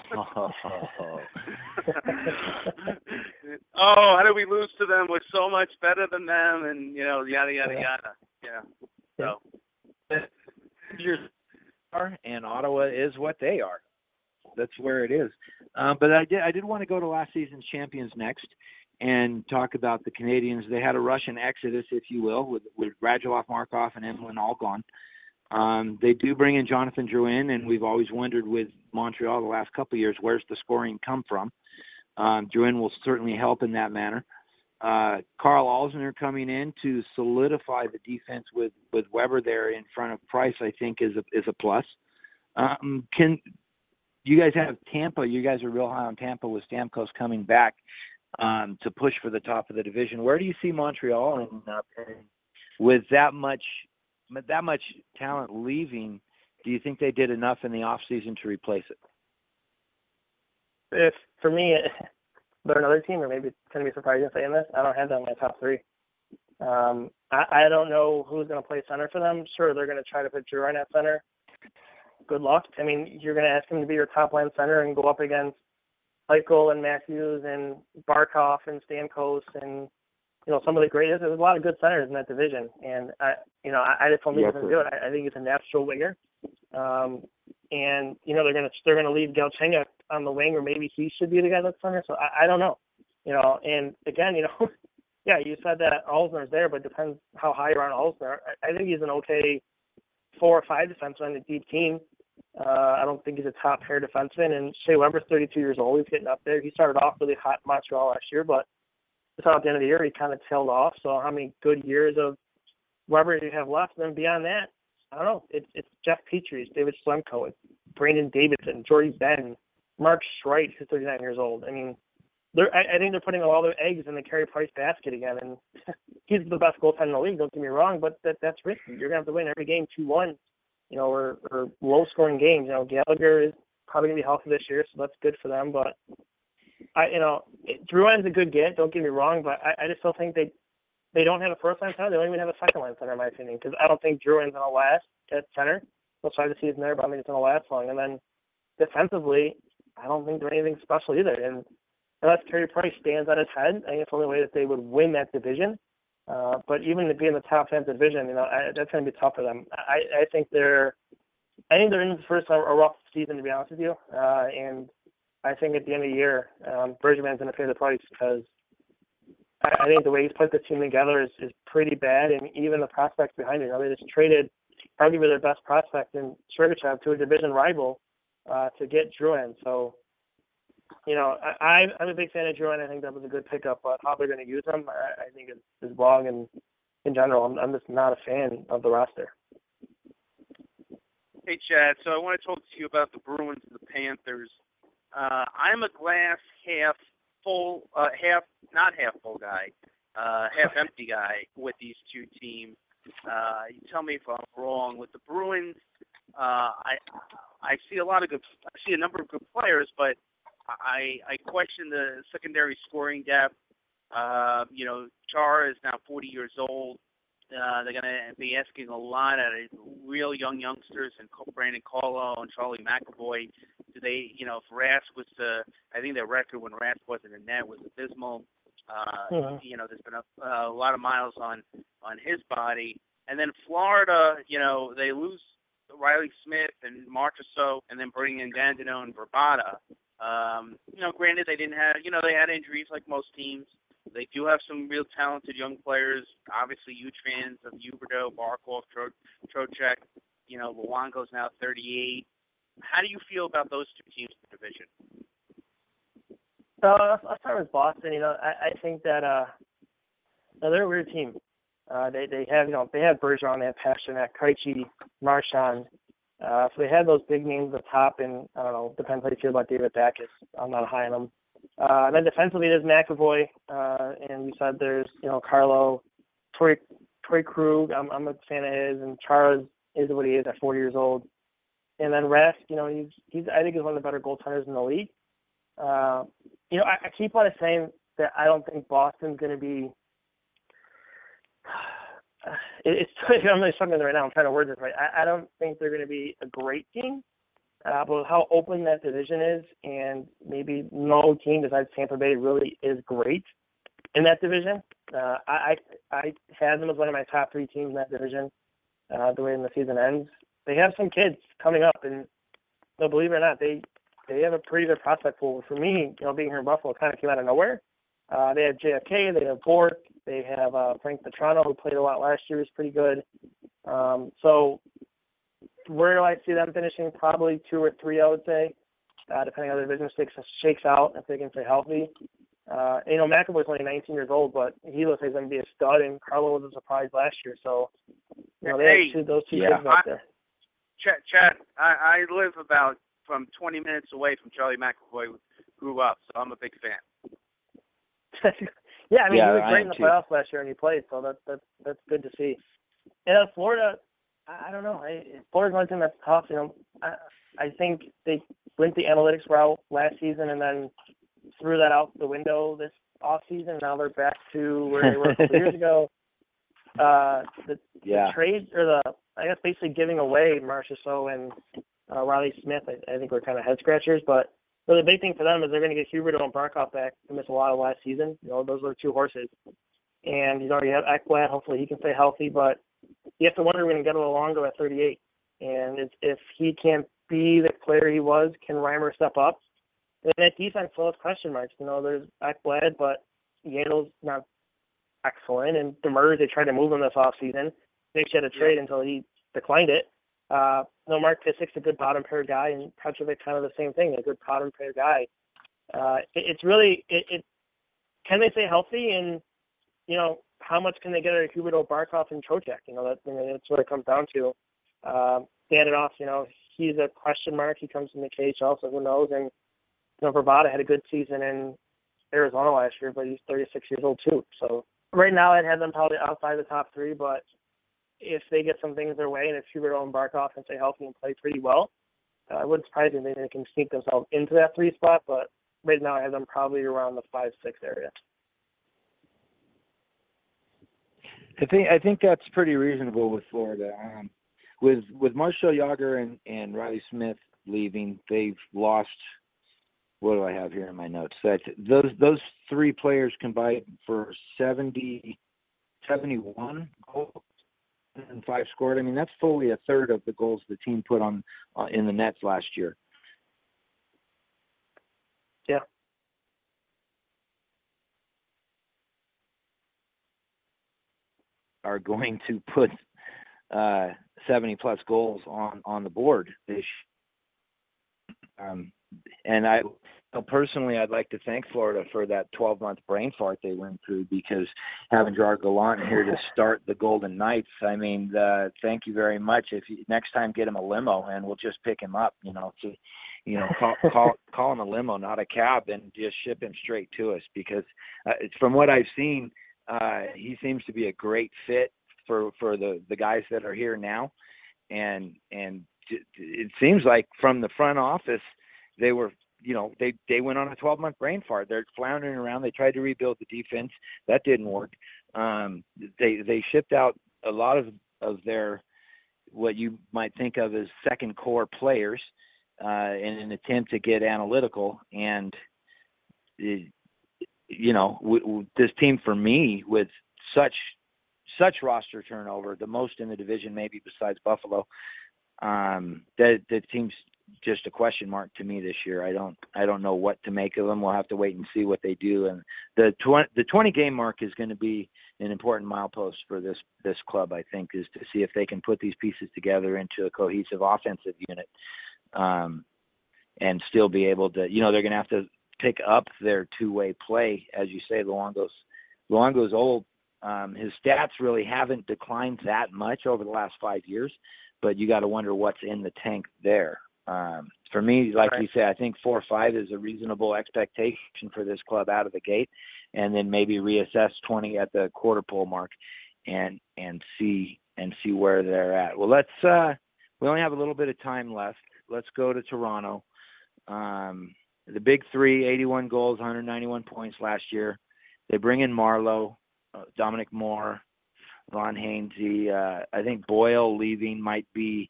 oh, how did we lose to them? We're so much better than them, and you know, yada yada yada. Yeah. So, Rangers are, and Ottawa is what they are. That's where it is. Uh, but I did I did want to go to last season's champions next and talk about the Canadians. They had a Russian exodus, if you will, with, with Radulov, Markov, and Imlin all gone. Um, they do bring in Jonathan Drouin, and we've always wondered with Montreal the last couple of years, where's the scoring come from? Um, Drouin will certainly help in that manner. Uh, Carl Alzner coming in to solidify the defense with, with Weber there in front of Price, I think, is a, is a plus. Um, can you guys have Tampa? You guys are real high on Tampa with Stamkos coming back um, to push for the top of the division. Where do you see Montreal ending up? And with that much that much talent leaving, do you think they did enough in the offseason to replace it? If for me, they're another team, or maybe it's going to be surprising saying this, I don't have them in my top three. Um, I, I don't know who's going to play center for them. Sure, they're going to try to put Drouin at center. Good luck. I mean, you're going to ask him to be your top-line center and go up against Eichel and Matthews and Barkov and Stamkos and, you know, some of the greatest. There's a lot of good centers in that division. And, I, you know, I, I just don't think he's going to do it. I, I think he's a natural winger. Um, and, you know, they're going to they're gonna leave Galchenyuk on the wing, or maybe he should be the guy that's center. So I, I don't know. You know, and, again, you know, yeah, you said that Alzner's there, but it depends how high you're on Alzner. I, I think he's an okay four or five defenseman on a deep team. Uh, I don't think he's a top-pair defenseman. And Shea Weber's thirty-two years old. He's getting up there. He started off really hot in Montreal last year, but it's all at the end of the year. He kind of tailed off. So how many good years of Weber do you have left? And then beyond that, I don't know. It's, it's Jeff Petrie, it's David Schlemko, it's Brandon Davidson, Jordy Ben, Mark Streit, who's thirty-nine years old. I mean, they're, I, I think they're putting all their eggs in the Carey Price basket again. And he's the best goaltender in the league, don't get me wrong, but that that's risky. You're going to have to win every game two one. You know, or, or low-scoring games. You know, Gallagher is probably going to be healthy this year, so that's good for them. But, I, you know, it, Drouin's a good get, don't get me wrong, but I, I just don't think they they don't have a first-line center. They don't even have a second-line center, in my opinion, because I don't think Drouin's going to last at center. We'll try to see his there, but I mean, it's going to last long. And then defensively, I don't think they're anything special either. And unless Carey Price stands on his head, I think it's the only way that they would win that division. Uh, but even to be in the top ten division, you know, I, that's going to be tough for them. I, I think they're, I think they're in the first a rough season, to be honest with you. Uh, and I think at the end of the year, um, Bergevin's going to pay the price, because I, I think the way he's put the team together is, is pretty bad. And even the prospects behind it, you know, they just traded arguably their best prospect in Sergachev to a division rival uh, to get Drouin. So, you know, I, I'm a big fan of Drouin. I think that was a good pickup, but how they're going to use him, I, I think, is, is wrong. And in general, I'm, I'm just not a fan of the roster. Hey, Chad, so I want to talk to you about the Bruins and the Panthers. Uh, I'm a glass half full, uh, half not half full guy, uh, half empty guy with these two teams. Uh, you tell me if I'm wrong. With the Bruins, uh, I I see a lot of good, I see a number of good players, but I, I question the secondary scoring depth. Uh, you know, Chara is now forty years old. Uh, they're going to be asking a lot out of real young youngsters, and Brandon Carlo and Charlie McAvoy. Do they, you know, if Rask was the, I think their record when Rask wasn't in net was abysmal. Uh, yeah. You know, there's been a, a lot of miles on, on his body. And then Florida, you know, they lose Riley Smith and Marchessault, and then bring in Dandino and Verbata. Um, you know, granted, they didn't have, you know, they had injuries like most teams. They do have some real talented young players, obviously huge fans of Huberdeau, Barkov, Tro- Trocheck, you know, Luongo's now thirty-eight. How do you feel about those two teams in the division? Uh, I'll start with Boston. You know, I, I think that uh, no, they're a weird team. Uh, they, they have, you know, they have Bergeron, they have Pasternak, Krejci, Marchand. Uh, so they had those big names at the top, and I don't know, depends how you feel about David Backes. I'm not high on him. Uh, and then defensively, there's McAvoy, uh, and we said there's, you know, Carlo, Torrey, Torrey Krug. I'm, I'm a fan of his, and Chara is what he is at forty years old. And then Rask, you know, he's, he's I think he's one of the better goaltenders in the league. Uh, you know, I, I keep on saying that I don't think Boston's going to be. It's I'm really struggling right now. I'm trying to word this right. I, I don't think they're going to be a great team, uh, but how open that division is, and maybe no team besides Tampa Bay really is great in that division. Uh, I I had them as one of my top three teams in that division. Uh, the way the season ends, they have some kids coming up, and no, believe it or not, they they have a pretty good prospect pool. For me, you know, being here in Buffalo, it kind of came out of nowhere. Uh, they have J F K, they have Bork, they have uh, Frank Petrano, who played a lot last year, is pretty good. Um, so where do I see them finishing? Probably two or three, I would say, uh, depending on how their division shakes out, if they can stay healthy. Uh, you know, McAvoy's only nineteen years old, but he looks like he's going to be a stud, and Carlo was a surprise last year. So, you know, they hey, have two, those two yeah. kids out there. Chad, Chad I, I live about from twenty minutes away from Charlie McAvoy, who grew up, so I'm a big fan. yeah, I mean, yeah, he was great in the playoffs last year, and he played, so that's, that's, that's good to see. And uh, Florida, I, I don't know. I, Florida's one team that's tough. You know, I, I think they went the analytics route last season and then threw that out the window this offseason. Now they're back to where they were a couple years ago. Uh, the, yeah. the trade, or the, I guess, basically giving away Marcia So and uh, Riley Smith, I, I think, were kind of head scratchers. But really the big thing for them is they're going to get Huberdeau and Barkov back to miss a lot of last season. You know, those were two horses. And he's already had Ekblad. Hopefully he can stay healthy. But you have to wonder when you get a little longer at thirty-eight. And it's, if he can't be the player he was, can Reimer step up? And that defense still has question marks. You know, there's Ekblad, but Yandle's not excellent. And Demers, they tried to move him this offseason. They actually had a trade yeah. until he declined it. Uh, no, Mark Pisic's a good bottom pair guy, and Petrovic kind of the same thing, a good bottom pair guy. Uh, it, it's really it, it. Can they stay healthy? And you know, how much can they get out of Huberdeau, Barkov, and Trocheck? You know, that, you know, that's what it comes down to. Uh, Dadonov, you know, he's a question mark. He comes from the K H L, so who knows? And you know, Bravada had a good season in Arizona last year, but he's thirty-six years old too. So right now, I'd have them probably outside the top three, but if they get some things their way and if Huberdeau and Barkov can stay healthy and play pretty well, uh, I wouldn't surprise me if they can sneak themselves into that three spot, but right now I have them probably around the five, six area. I think I think that's pretty reasonable with Florida. Um, with with Marshall Yager and, and Riley Smith leaving, they've lost. What do I have here in my notes? That those those three players combined for seventy, seventy-one goals and five scored. I mean, that's fully a third of the goals the team put on uh, in the nets last year. Yeah. Are going to put uh, seventy-plus goals on, on the board. Um, and I personally, I'd like to thank Florida for that twelve-month brain fart they went through, because having Gerard Gallant here to start the Golden Knights, I mean, uh, thank you very much. If you, next time, get him a limo, and we'll just pick him up. You know, to, you know, call, call call him a limo, not a cab, and just ship him straight to us, because uh, from what I've seen, Uh, he seems to be a great fit for, for the, the guys that are here now. And, and it seems like from the front office, they were, you know, they, they went on a twelve month brain fart. They're floundering around. They tried to rebuild the defense. That didn't work. Um, they, they shipped out a lot of, of their, what you might think of as second core players, uh, in an attempt to get analytical. And it, you know, w- w- this team for me, with such such roster turnover, the most in the division, maybe besides Buffalo, um, that that team's just a question mark to me this year. I don't I don't know what to make of them. We'll have to wait and see what they do. And the twenty, the twenty game mark is going to be an important milepost for this this club. I think is to see if they can put these pieces together into a cohesive offensive unit, um, and still be able to. You know, they're going to have to pick up their two-way play. As you say, Luongo's, Luongo's old. Um, his stats really haven't declined that much over the last five years, but you got to wonder what's in the tank there. Um, for me, like right. you say, I think four or five is a reasonable expectation for this club out of the gate, and then maybe reassess twenty at the quarter pole mark and, and see, and see where they're at. Well, let's, uh, we only have a little bit of time left. Let's go to Toronto. Um, The big three, eighty-one goals, one hundred ninety-one points last year. They bring in Marlowe, uh, Dominic Moore, Ron Hainsey. Uh, I think Boyle leaving might be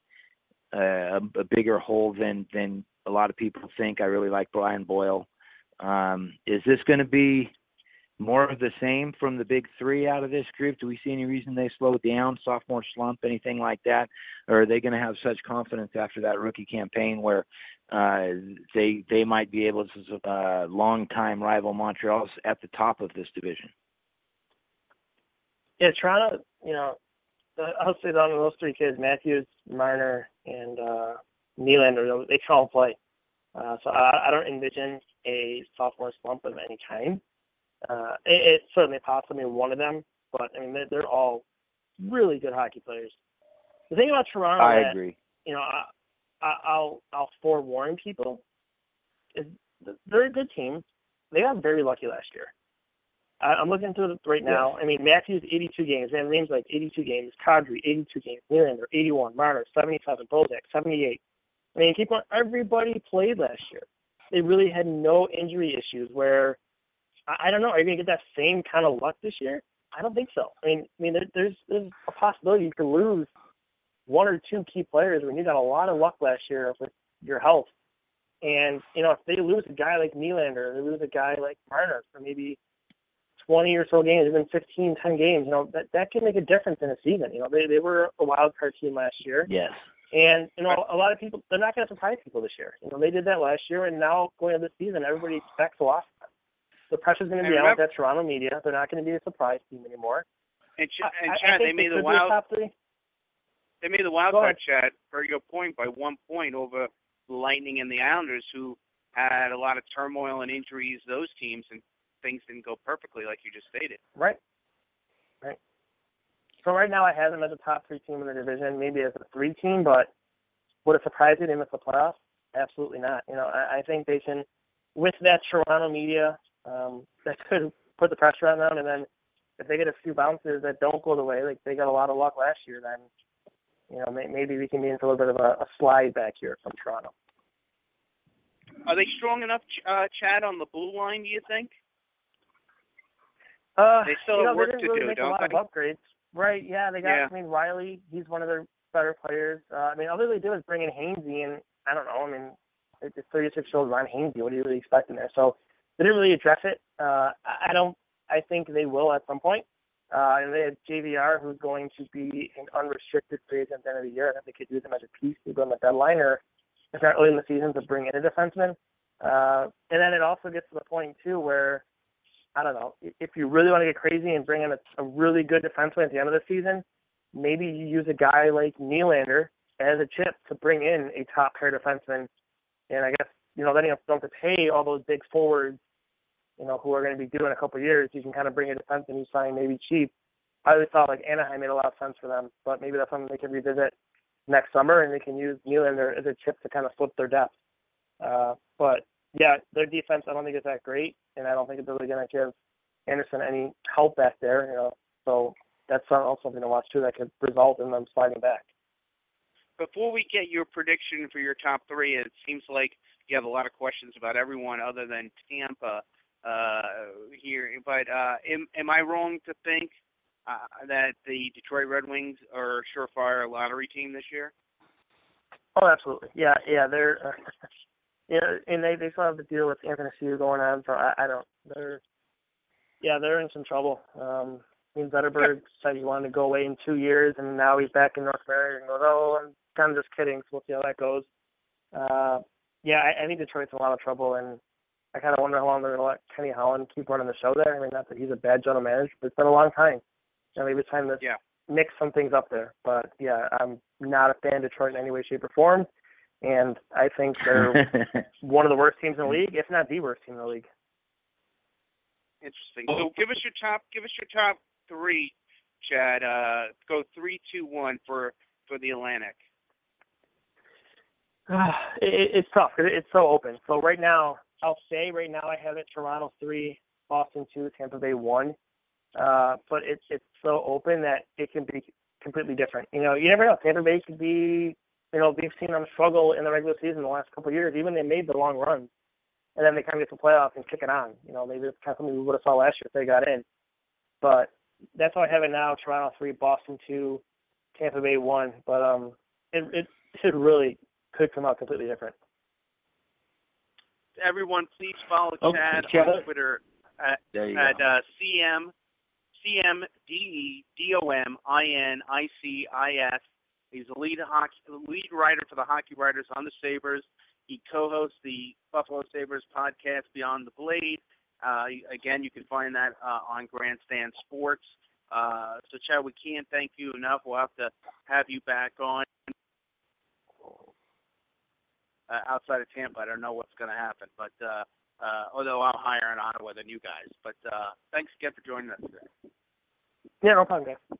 uh, a, a bigger hole than, than a lot of people think. I really like Brian Boyle. Um, is this going to be more of the same from the big three out of this group? Do we see any reason they slow down, sophomore slump, anything like that? Or are they going to have such confidence after that rookie campaign where uh, they they might be able to uh, long-time rival Montreal's at the top of this division? Yeah, Toronto, you know, I'll say that those three kids, Matthews, Marner, and uh, Nylander, they can all play. Uh, so I, I don't envision a sophomore slump of any kind. Uh, it, it's certainly possible to be one of them, but I mean they're, they're all really good hockey players. The thing about Toronto, I that, agree. You know, I, I, I'll I'll forewarn people. Is they're a good team. They got very lucky last year. I, I'm looking through it right now. I mean, Matthews eighty-two games, Van Riemsdyk like eighty-two games, Kadri eighty-two games, Nylander eighty-one, Marner seventy-seven, Bozak seventy-eight. I mean, keep on. Everybody played last year. They really had no injury issues. Where I, I don't know, are you going to get that same kind of luck this year? I don't think so. I mean, I mean, there, there's there's a possibility you could lose one or two key players when you got a lot of luck last year with your health. And, you know, if they lose a guy like Nylander, they lose a guy like Marner for maybe twenty or so games, even fifteen, ten games, you know, that, that can make a difference in a season. You know, they, they were a wild card team last year. Yes. And, you know, a lot of people, they're not going to surprise people this year. You know, they did that last year, and now going into this season, everybody expects a lot. The pressure's going to be out at that Toronto media. They're not going to be a surprise team anymore. And, Ch- and I, Chad, I they made the wild card. They made the wild card, Chad, for your point, by one point over the Lightning and the Islanders, who had a lot of turmoil and injuries, those teams, and things didn't go perfectly like you just stated. Right. Right. So right now I have them as a top three team in the division, maybe as a three team, but would it surprise you they miss the playoffs? Absolutely not. You know, I, I think they can, with that Toronto media, um, that could put the pressure on them, and then if they get a few bounces that don't go the way, like they got a lot of luck last year, then you know, maybe we can be in for a little bit of a, a slide back here from Toronto. Are they strong enough, uh, Chad, on the blue line, do you think? Uh, they still you know, have work they didn't really to do, make don't a lot they? Of upgrades. Right, yeah, they got, yeah. I mean, Riley, he's one of their better players. Uh, I mean, all they really did was bring in Hainsey, and I don't know, I mean, it's thirty-six-year-old Ron Hainsey. What do you really expect in there? So they didn't really address it. Uh, I don't – I think they will at some point. Uh, and they have J V R, who's going to be an unrestricted free agent at the end of the year. I think they could use him as a piece to go on the deadline, or if not early in the season, to bring in a defenseman. Uh, and then it also gets to the point, too, where, I don't know, if you really want to get crazy and bring in a, a really good defenseman at the end of the season, maybe you use a guy like Nylander as a chip to bring in a top-pair defenseman. And I guess, you know, then you don't have to pay all those big forwards, you know, who are going to be due in a couple of years. You can kind of bring a defenseman who's signed maybe cheap. I always thought, like, Anaheim made a lot of sense for them, but maybe that's something they could revisit next summer, and they can use Nylander as a chip to kind of flip their depth. Uh, but, yeah, their defense I don't think is that great, and I don't think it's really going to give Anderson any help back there, you know. So that's also something to watch, too, that could result in them sliding back. Before we get your prediction for your top three, it seems like you have a lot of questions about everyone other than Tampa. Uh, here, but uh, am, am I wrong to think uh, that the Detroit Red Wings are a surefire lottery team this year? Oh, absolutely. Yeah, yeah, they're, uh, yeah, and they, they still have the deal with Anthony Sear going on, so I, I don't, they're, yeah, they're in some trouble. Um, I mean, Zetterberg said he wanted to go away in two years, and now he's back in North America and goes, oh, I'm kind of just kidding, so we'll see how that goes. Uh, yeah, I, I think Detroit's in a lot of trouble, and I kind of wonder how long they're going to let Kenny Holland keep running the show there. I mean, not that he's a bad general manager, but it's been a long time. You know, maybe it's time to yeah. mix some things up there. But, yeah, I'm not a fan of Detroit in any way, shape, or form. And I think they're one of the worst teams in the league, if not the worst team in the league. Interesting. So give us your top give us your top three, Chad. Uh, go three, two, one for, for the Atlantic. it, it's tough because it's so open. So right now, I'll say right now I have it Toronto three, Boston two, Tampa Bay one. Uh, but it's it's so open that it can be completely different. You know, you never know. Tampa Bay could be, you know, we've seen them struggle in the regular season the last couple of years. Even they made the long runs, and then they kind of get to the playoffs and kick it on. You know, maybe it's kind of something we would have saw last year if they got in. But that's how I have it now: Toronto three, Boston two, Tampa Bay one. But um, it it, it really could come out completely different. Everyone, please follow oh, Chad Chad. on Twitter at, at uh, cm C M D E D O M I N I C I S. He's the lead hockey lead writer for the Hockey Writers on the Sabres. He co-hosts the Buffalo Sabres podcast Beyond the Blade. Uh, again, you can find that uh, on Grandstand Sports. Uh, so, Chad, we can't thank you enough. We'll have to have you back on. Uh, outside of Tampa, I don't know what's going to happen, but uh, uh, although I'm higher in Ottawa than you guys. But uh, thanks again for joining us today. Yeah, no problem, guys.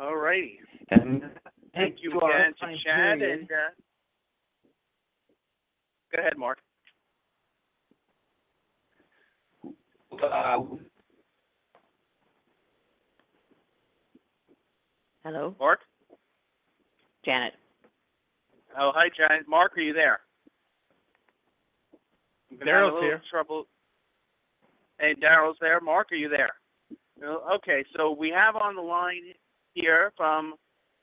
All righty. And thank you again to Chad. And uh, go ahead, Mark. Uh, Hello? Mark? Janet. Oh, hi, Janet. Mark, are you there? Daryl's here. Trouble. Hey, Daryl's there. Mark, are you there? Okay, so we have on the line here from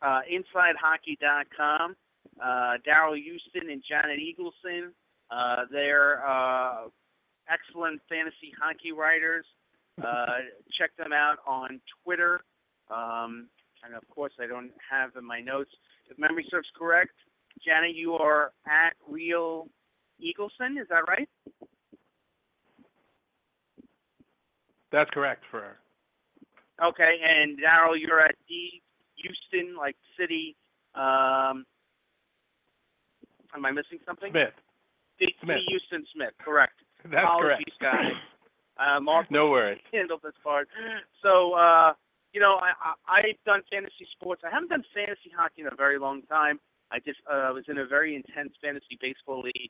uh, Inside Hockey dot com, uh, Daryl Houston and Janet Eagleson. Uh, they're uh, excellent fantasy hockey writers. Uh, check them out on Twitter. Um, and, of course, I don't have in my notes. If memory serves correct, Janet, you are at Real Eagleson, is that right? That's correct for her. Okay, and Daryl, you're at D Houston, like city. Um, am I missing something? Smith. D, Smith. D Houston Smith, correct. That's Apologies, correct. Guys. Uh, Mark, no worries. Handled this part. So, uh, you know, I, I, I've done fantasy sports. I haven't done fantasy hockey in a very long time. I just uh, was in a very intense fantasy baseball league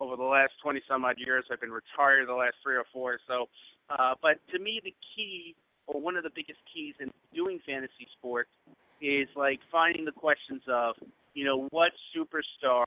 over the last twenty-some-odd years. I've been retired the last three or four. So, uh, but to me, the key, or one of the biggest keys in doing fantasy sports, is like finding the questions of, you know, what superstar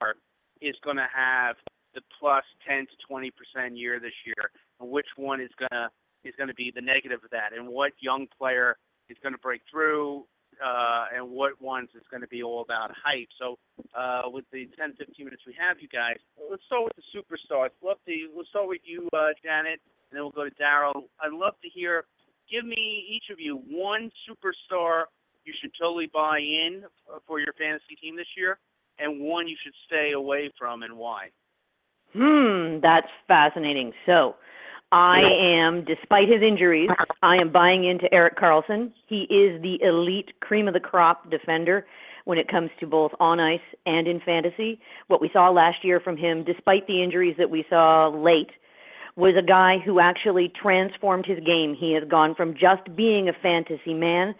is going to have the plus ten to twenty percent year this year, and which one is gonna is going to be the negative of that, and what young player is going to break through. Uh, and what ones is going to be all about hype. So uh, with the ten, fifteen minutes we have, you guys, let's start with the superstars. Love to, we'll start with you, uh, Janet, and then we'll go to Daryl. I'd love to hear, give me, each of you, one superstar you should totally buy in for your fantasy team this year, and one you should stay away from, and why. Hmm, that's fascinating. So I am, despite his injuries, I am buying into Erik Karlsson. He is the elite cream of the crop defender when it comes to both on ice and in fantasy. What we saw last year from him, despite the injuries that we saw late, was a guy who actually transformed his game. He has gone from just being a fantasy man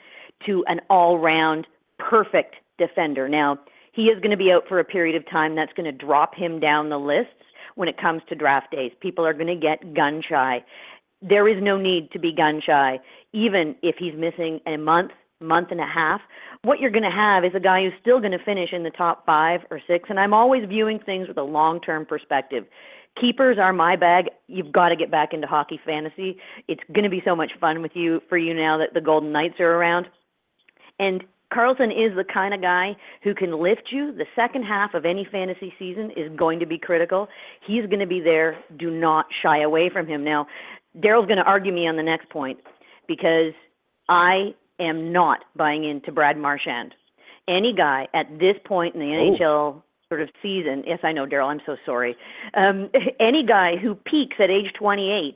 to an all-round perfect defender. Now, he is going to be out for a period of time. That's going to drop him down the list. When it comes to draft days, people are going to get gun shy. There is no need to be gun shy, even if he's missing a month, month and a half. What you're going to have is a guy who's still going to finish in the top five or six, and I'm always viewing things with a long-term perspective. Keepers are my bag. You've got to get back into hockey fantasy. It's going to be so much fun with you for you now that the Golden Knights are around. And Karlsson is the kind of guy who can lift you. The second half of any fantasy season is going to be critical. He's going to be there. Do not shy away from him. Now, Daryl's going to argue me on the next point because I am not buying into Brad Marchand. Any guy at this point in the oh. N H L sort of season, yes, I know, Daryl, I'm so sorry, um, any guy who peaks at age twenty-eight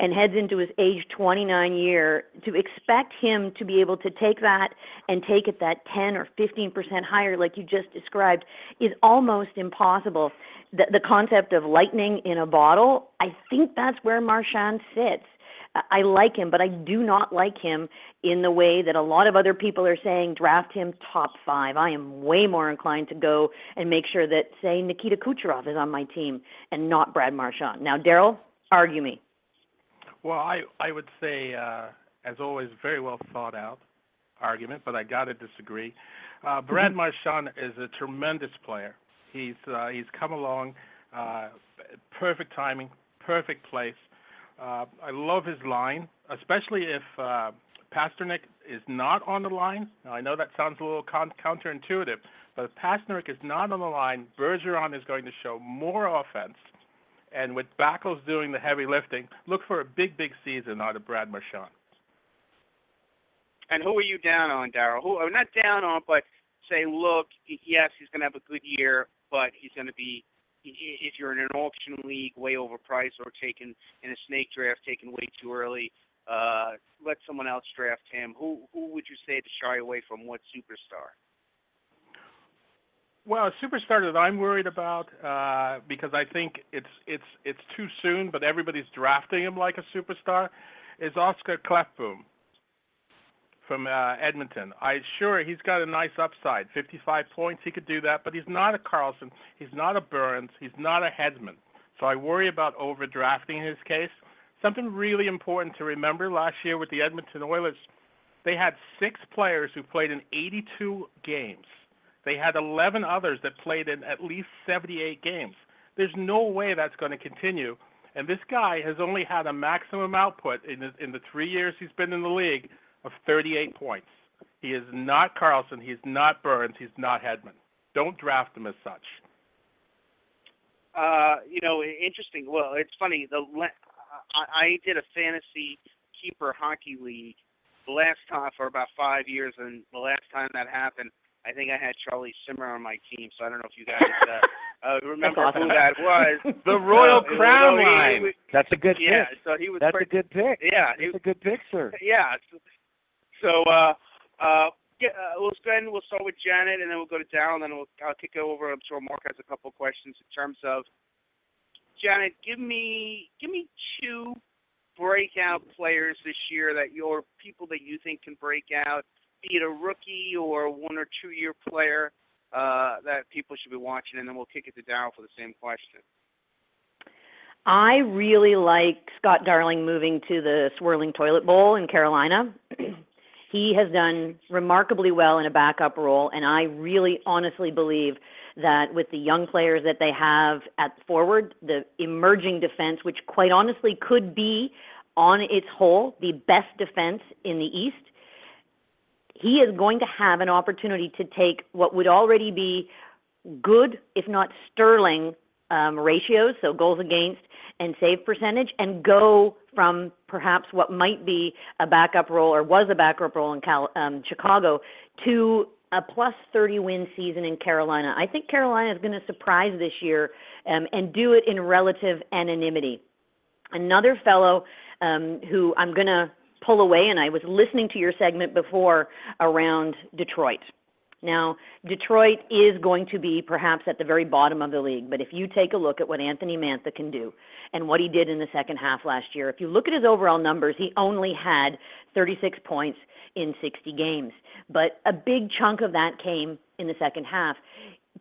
and heads into his age twenty-nine year, to expect him to be able to take that and take it that ten or fifteen percent higher, like you just described, is almost impossible. The, the concept of lightning in a bottle, I think that's where Marchand sits. I like him, but I do not like him in the way that a lot of other people are saying, draft him top five. I am way more inclined to go and make sure that, say, Nikita Kucherov is on my team and not Brad Marchand. Now, Daryl, argue me. Well, I, I would say, uh, as always, very well thought out argument, but I got to disagree. Uh, Brad mm-hmm. Marchand is a tremendous player. He's uh, he's come along, uh, perfect timing, perfect place. Uh, I love his line, especially if uh, Pastrnak is not on the line. Now, I know that sounds a little con- counterintuitive, but if Pastrnak is not on the line, Bergeron is going to show more offense. And with Backels doing the heavy lifting, look for a big, big season out of Brad Marchand. And who are you down on, Daryl? Who not down on, but say, look, yes, he's going to have a good year, but he's going to be, if you're in an auction league, way overpriced or taken in a snake draft, taken way too early. uh, let someone else draft him, who who would you say to shy away from what superstar? Well, a superstar that I'm worried about uh, because I think it's it's it's too soon, but everybody's drafting him like a superstar, is Oscar Klefbom from uh, Edmonton. I sure he's got a nice upside, fifty-five points, he could do that, but he's not a Karlsson, he's not a Burns, he's not a Hedman. So I worry about overdrafting in his case. Something really important to remember last year with the Edmonton Oilers, they had six players who played in eighty-two games. They had eleven others that played in at least seventy-eight games. There's no way that's going to continue. And this guy has only had a maximum output in the, in the three years he's been in the league of thirty-eight points. He is not Karlsson. He's not Burns. He's not Hedman. Don't draft him as such. Uh, you know, interesting. Well, it's funny. The I did a fantasy keeper hockey league last time for about five years, and the last time that happened, I think I had Charlie Simmer on my team, so I don't know if you guys uh, uh, remember awesome. who that was. The Royal so, Crown Line. Was, That's a good yeah, pick. So he was That's pretty, a good pick. Yeah. That's he, a good pick, sir. Yeah. So, so uh, uh, yeah, uh, let's go ahead and we'll start with Janet, and then we'll go to Darryl, and then we'll, I'll kick it over. I'm sure Mark has a couple of questions in terms of, Janet, give me give me two breakout players this year that your people that you think can break out, be it a rookie or one or two year player uh, that people should be watching, and then we'll kick it to Darryl for the same question. I really like Scott Darling moving to the Swirling Toilet Bowl in Carolina. He has done remarkably well in a backup role, and I really honestly believe that with the young players that they have at forward, the emerging defense, which quite honestly could be on its whole the best defense in the East, he is going to have an opportunity to take what would already be good, if not sterling, um, ratios, so goals against and save percentage, and go from perhaps what might be a backup role or was a backup role in Cal, um, Chicago to a plus thirty win season in Carolina. I think Carolina is going to surprise this year um, and do it in relative anonymity. Another fellow um, who I'm going to pull away, and I was listening to your segment before around Detroit. Now, Detroit is going to be perhaps at the very bottom of the league, but if you take a look at what Anthony Mantha can do and what he did in the second half last year, if you look at his overall numbers, he only had thirty-six points in sixty games, but a big chunk of that came in the second half.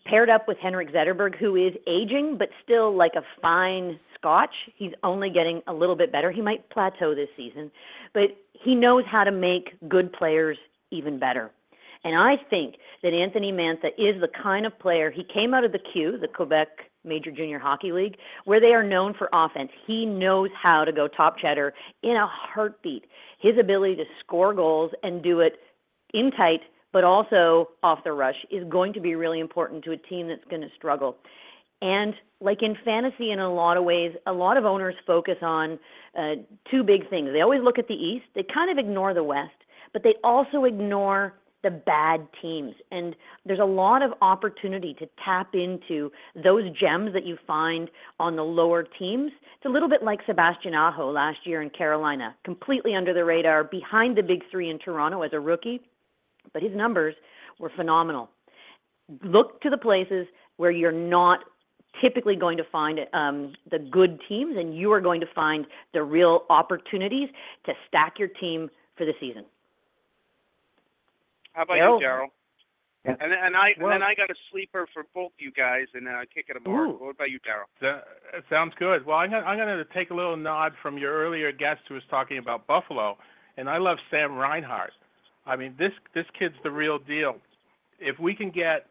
Paired up with Henrik Zetterberg, who is aging, but still like a fine scotch. He's only getting a little bit better. He might plateau this season, but he knows how to make good players even better. And I think that Anthony Mantha is the kind of player, he came out of the Q, the Quebec Major Junior Hockey League, where they are known for offense. He knows how to go top cheddar in a heartbeat. His ability to score goals and do it in tight, but also off the rush, is going to be really important to a team that's going to struggle. And like in fantasy, in a lot of ways, a lot of owners focus on uh, two big things. They always look at the East. They kind of ignore the West, but they also ignore the bad teams. And there's a lot of opportunity to tap into those gems that you find on the lower teams. It's a little bit like Sebastian Aho last year in Carolina, completely under the radar, behind the big three in Toronto as a rookie. But his numbers were phenomenal. Look to the places where you're not typically going to find um, the good teams, and you are going to find the real opportunities to stack your team for the season. How about Darryl? you, Darryl? Yeah. And, and, I, well, and then I got a sleeper for both you guys, and then I kick it apart. What about you, Darryl? That sounds good. Well, I'm going I'm to take a little nod from your earlier guest who was talking about Buffalo, and I love Sam Reinhart. I mean, this this kid's the real deal. If we can get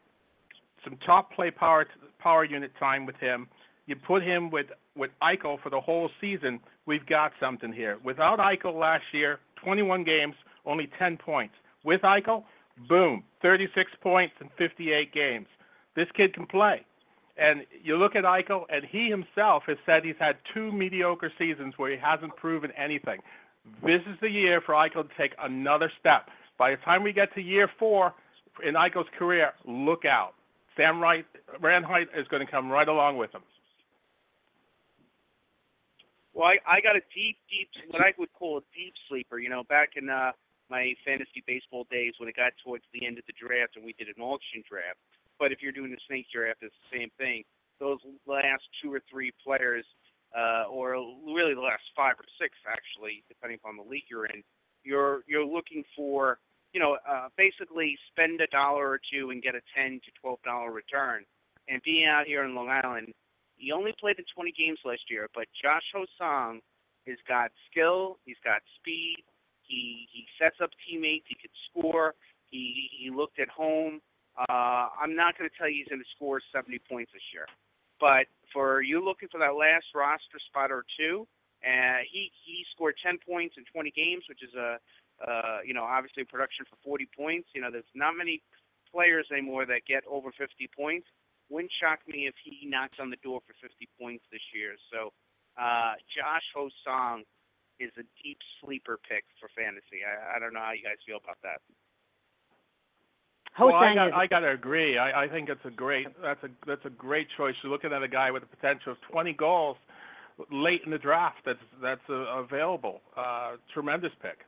some top play power power unit time with him, you put him with, with Eichel for the whole season, we've got something here. Without Eichel last year, twenty-one games, only ten points. With Eichel, boom, thirty-six points in fifty-eight games. This kid can play. And you look at Eichel, and he himself has said he's had two mediocre seasons where he hasn't proven anything. This is the year for Eichel to take another step. By the time we get to year four in Eichel's career, look out. Sam Reinhart is going to come right along with him. Well, I, I got a deep, deep, what I would call a deep sleeper. You know, back in uh, my fantasy baseball days when it got towards the end of the draft and we did an auction draft. But if you're doing the snake draft, it's the same thing. Those last two or three players, uh, or really the last five or six, actually, depending upon the league you're in, you're you're looking for, you know, uh, basically spend a dollar or two and get a ten to twelve dollars return. And being out here in Long Island, he only played in twenty games last year, but Josh Hosang has got skill, he's got speed, he he sets up teammates, he can score, he, he looked at home. Uh, I'm not going to tell you he's going to score seventy points this year, but for you looking for that last roster spot or two, uh, he he scored ten points in twenty games, which is a uh, you know obviously production for forty points. You know, there's not many players anymore that get over fifty points. Wouldn't shock me if he knocks on the door for fifty points this year. So uh, Josh Hosang is a deep sleeper pick for fantasy. I, I don't know how you guys feel about that. Well, I got, I got to agree. I, I think it's a great that's a that's a great choice. You're looking at a guy with the potential of twenty goals late in the draft. That's that's uh, available. Uh, tremendous pick.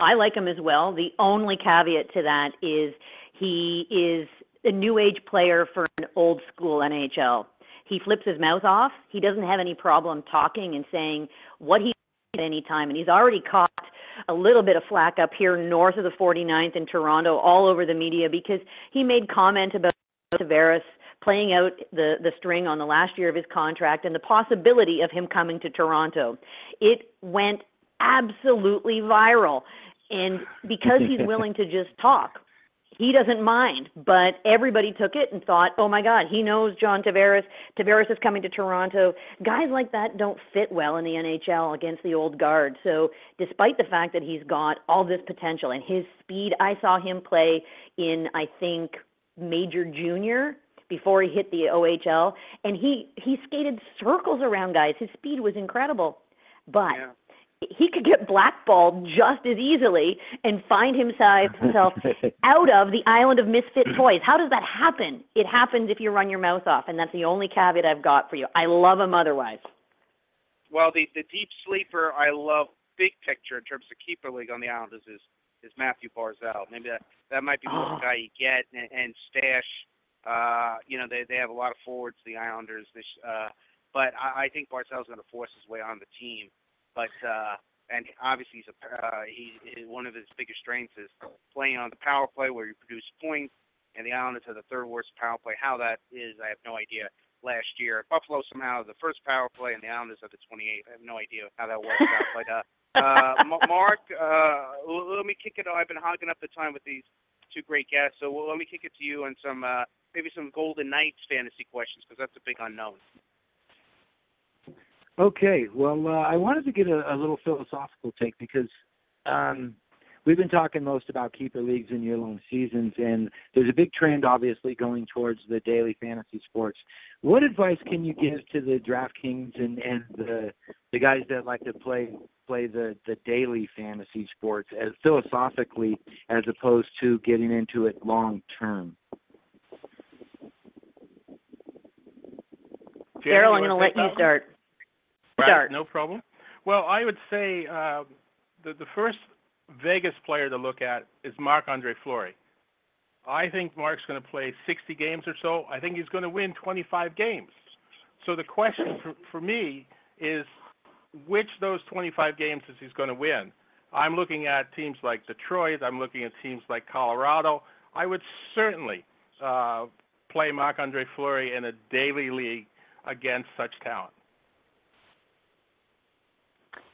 I like him as well. The only caveat to that is he is a new age player for an old school N H L. He flips his mouth off. He doesn't have any problem talking and saying what he at any time, and he's already caught a little bit of flack up here north of the forty-ninth in Toronto all over the media because he made comment about Tavares playing out the, the string on the last year of his contract and the possibility of him coming to Toronto. It went absolutely viral. And because he's willing to just talk, he doesn't mind. But everybody took it and thought, oh, my God, he knows John Tavares. Tavares is coming to Toronto. Guys like that don't fit well in the N H L against the old guard. So despite the fact that he's got all this potential and his speed, I saw him play in, I think, Major Junior before he hit the O H L. And he, he skated circles around guys. His speed was incredible. But yeah. He could get blackballed just as easily and find himself out of the island of misfit toys. How does that happen? It happens if you run your mouth off, and that's the only caveat I've got for you. I love him otherwise. Well, the, the deep sleeper I love big picture in terms of keeper league on the Islanders is, is Matthew Barzal. Maybe that, that might be the oh. guy you get and, and stash. Uh, you know, they, they have a lot of forwards, the Islanders. This, uh, but I, I think Barzal's going to force his way on the team. But uh, and obviously, he's a, uh, he, one of his biggest strengths is playing on the power play where you produce points, and the Islanders have the third worst power play. How that is, I have no idea. Last year, Buffalo somehow the first power play, and the Islanders have the twenty-eighth. I have no idea how that works out. But uh, uh, Mark, uh, let me kick it. I've been hogging up the time with these two great guests, so let me kick it to you on some uh, maybe some Golden Knights fantasy questions because that's a big unknown. Okay, well, uh, I wanted to get a, a little philosophical take because um, we've been talking most about keeper leagues and year-long seasons, and there's a big trend, obviously, going towards the daily fantasy sports. What advice can you give to the DraftKings and, and the the guys that like to play play the, the daily fantasy sports as philosophically as opposed to getting into it long-term? Darryl, I'm going to let you start. Right, no problem. Well, I would say uh, the, the first Vegas player to look at is Marc-Andre Fleury. I think Mark's going to play sixty games or so. I think he's going to win twenty-five games. So the question for, for me is which of those twenty-five games is he's going to win? I'm looking at teams like Detroit. I'm looking at teams like Colorado. I would certainly uh, play Marc-Andre Fleury in a daily league against such talent.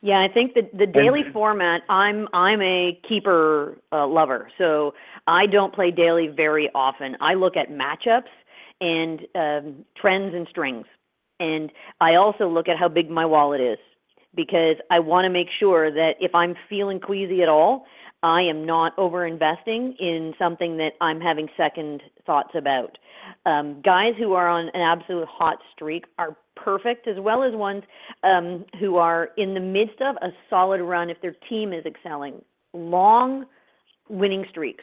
Yeah, I think the the daily format. I'm I'm a keeper uh, lover, so I don't play daily very often. I look at matchups and um, trends and strings, and I also look at how big my wallet is because I want to make sure that if I'm feeling queasy at all, I am not over investing in something that I'm having second thoughts about. Um, guys who are on an absolute hot streak are perfect, as well as ones um, who are in the midst of a solid run if their team is excelling. Long winning streaks.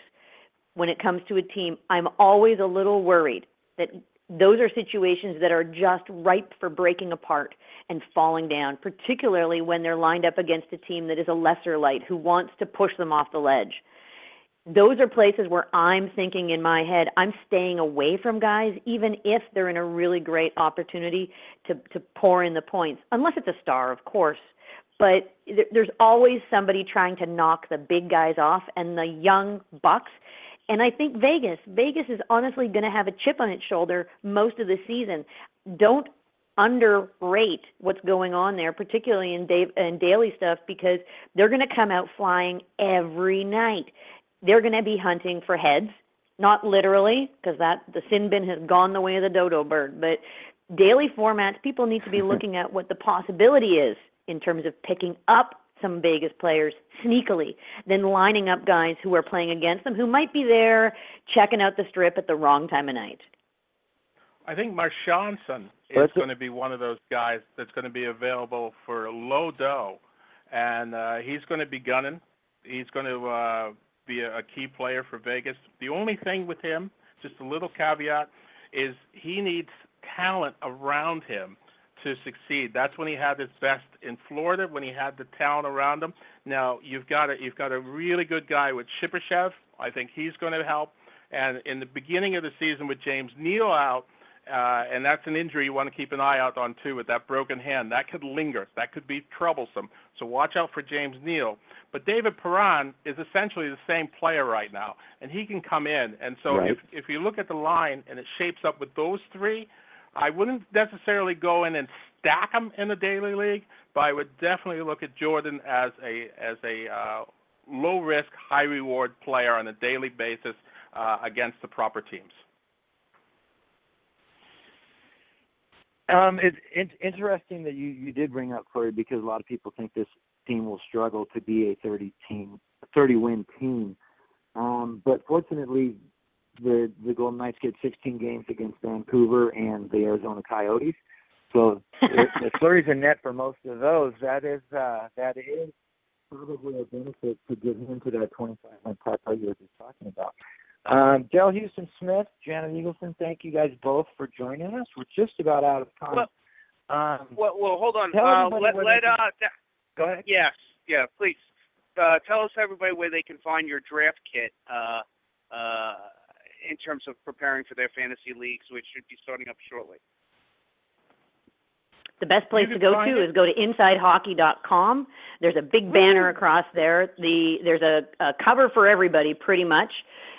When it comes to a team, I'm always a little worried that those are situations that are just ripe for breaking apart. and falling down, particularly when they're lined up against a team that is a lesser light who wants to push them off the ledge. Those are places where I'm thinking in my head, I'm staying away from guys, even if they're in a really great opportunity to, to pour in the points, unless it's a star, of course. But th- there's always somebody trying to knock the big guys off and the young bucks. And I think Vegas, Vegas is honestly going to have a chip on its shoulder most of the season. Don't underrate what's going on there, particularly in, day- in daily stuff, because they're going to come out flying every night. They're going to be hunting for heads, not literally, because that the sin bin has gone the way of the dodo bird. But daily formats, people need to be looking at what the possibility is in terms of picking up some Vegas players sneakily, then lining up guys who are playing against them who might be there checking out the strip at the wrong time of night. I think Marchandson is going to be one of those guys that's going to be available for low dough, and uh, he's going to be gunning. He's going to uh, be a key player for Vegas. The only thing with him, just a little caveat, is he needs talent around him to succeed. That's when he had his best in Florida, when he had the talent around him. Now you've got a, you've got a really good guy with Shipachyov. I think he's going to help. And in the beginning of the season with James Neal out, uh, and that's an injury you want to keep an eye out on too, with that broken hand. That could linger. That could be troublesome. So watch out for James Neal. But David Perron is essentially the same player right now, and he can come in. And so right. if, if you look at the line and it shapes up with those three, I wouldn't necessarily go in and stack them in the daily league, but I would definitely look at Jordan as a as a uh, low risk, high reward player on a daily basis uh, against the proper teams. Um, it's it, interesting that you, you did bring up Corey, because a lot of people think this team will struggle to be a thirty team, thirty win team, um, but fortunately, The, the Golden Knights get sixteen games against Vancouver and the Arizona Coyotes, so the, the flurries are net for most of those. That is uh, that is probably a benefit to get him to that twenty-five-win plateau you were just talking about. Um, Dale Houston-Smith, Janet Eagleson, thank you guys both for joining us. We're just about out of time. Well, um, well, well hold on. Uh, let let uh, th- go ahead. Yes, yeah, please uh, tell us everybody where they can find your draft kit. Uh, uh, in terms of preparing for their fantasy leagues, which should be starting up shortly. The best place to go to it. is go to inside hockey dot com. There's a big banner across there. The There's a, a cover for everybody, pretty much.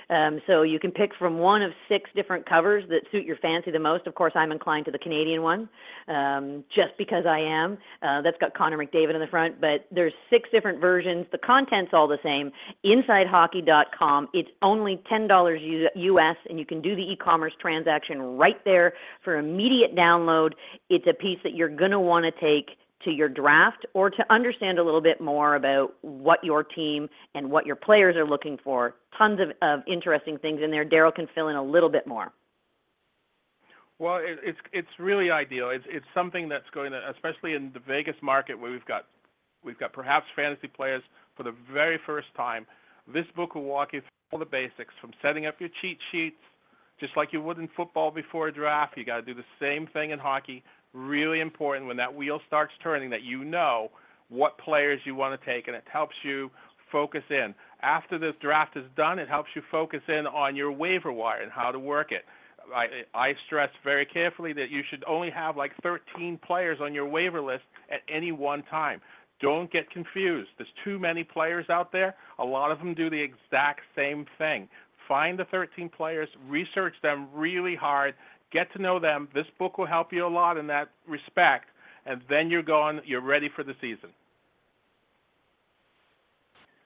Um, so you can pick from one of six different covers that suit your fancy the most. Of course, I'm inclined to the Canadian one, um, just because I am. Uh, that's got Connor McDavid in the front, but there's six different versions. The content's all the same. inside hockey dot com. It's only ten dollars U S, and you can do the e-commerce transaction right there for immediate download. It's a piece that you're going to want to take to your draft, or to understand a little bit more about what your team and what your players are looking for. Tons of, of interesting things in there. Daryl can fill in a little bit more. Well, it, it's it's really ideal. It's it's something that's going to, especially in the Vegas market where we've got we've got perhaps fantasy players for the very first time. This book will walk you through all the basics, from setting up your cheat sheets, just like you would in football before a draft. You got to do the same thing in hockey. Really important when that wheel starts turning that you know what players you want to take, and it helps you focus in. After this draft is done, it helps you focus in on your waiver wire and how to work it. I, I stress very carefully that you should only have like thirteen players on your waiver list at any one time. Don't get confused. There's too many players out there. A lot of them do the exact same thing. Find the thirteen players, research them really hard, get to know them. This book will help you a lot in that respect, and then you're going, you're ready for the season.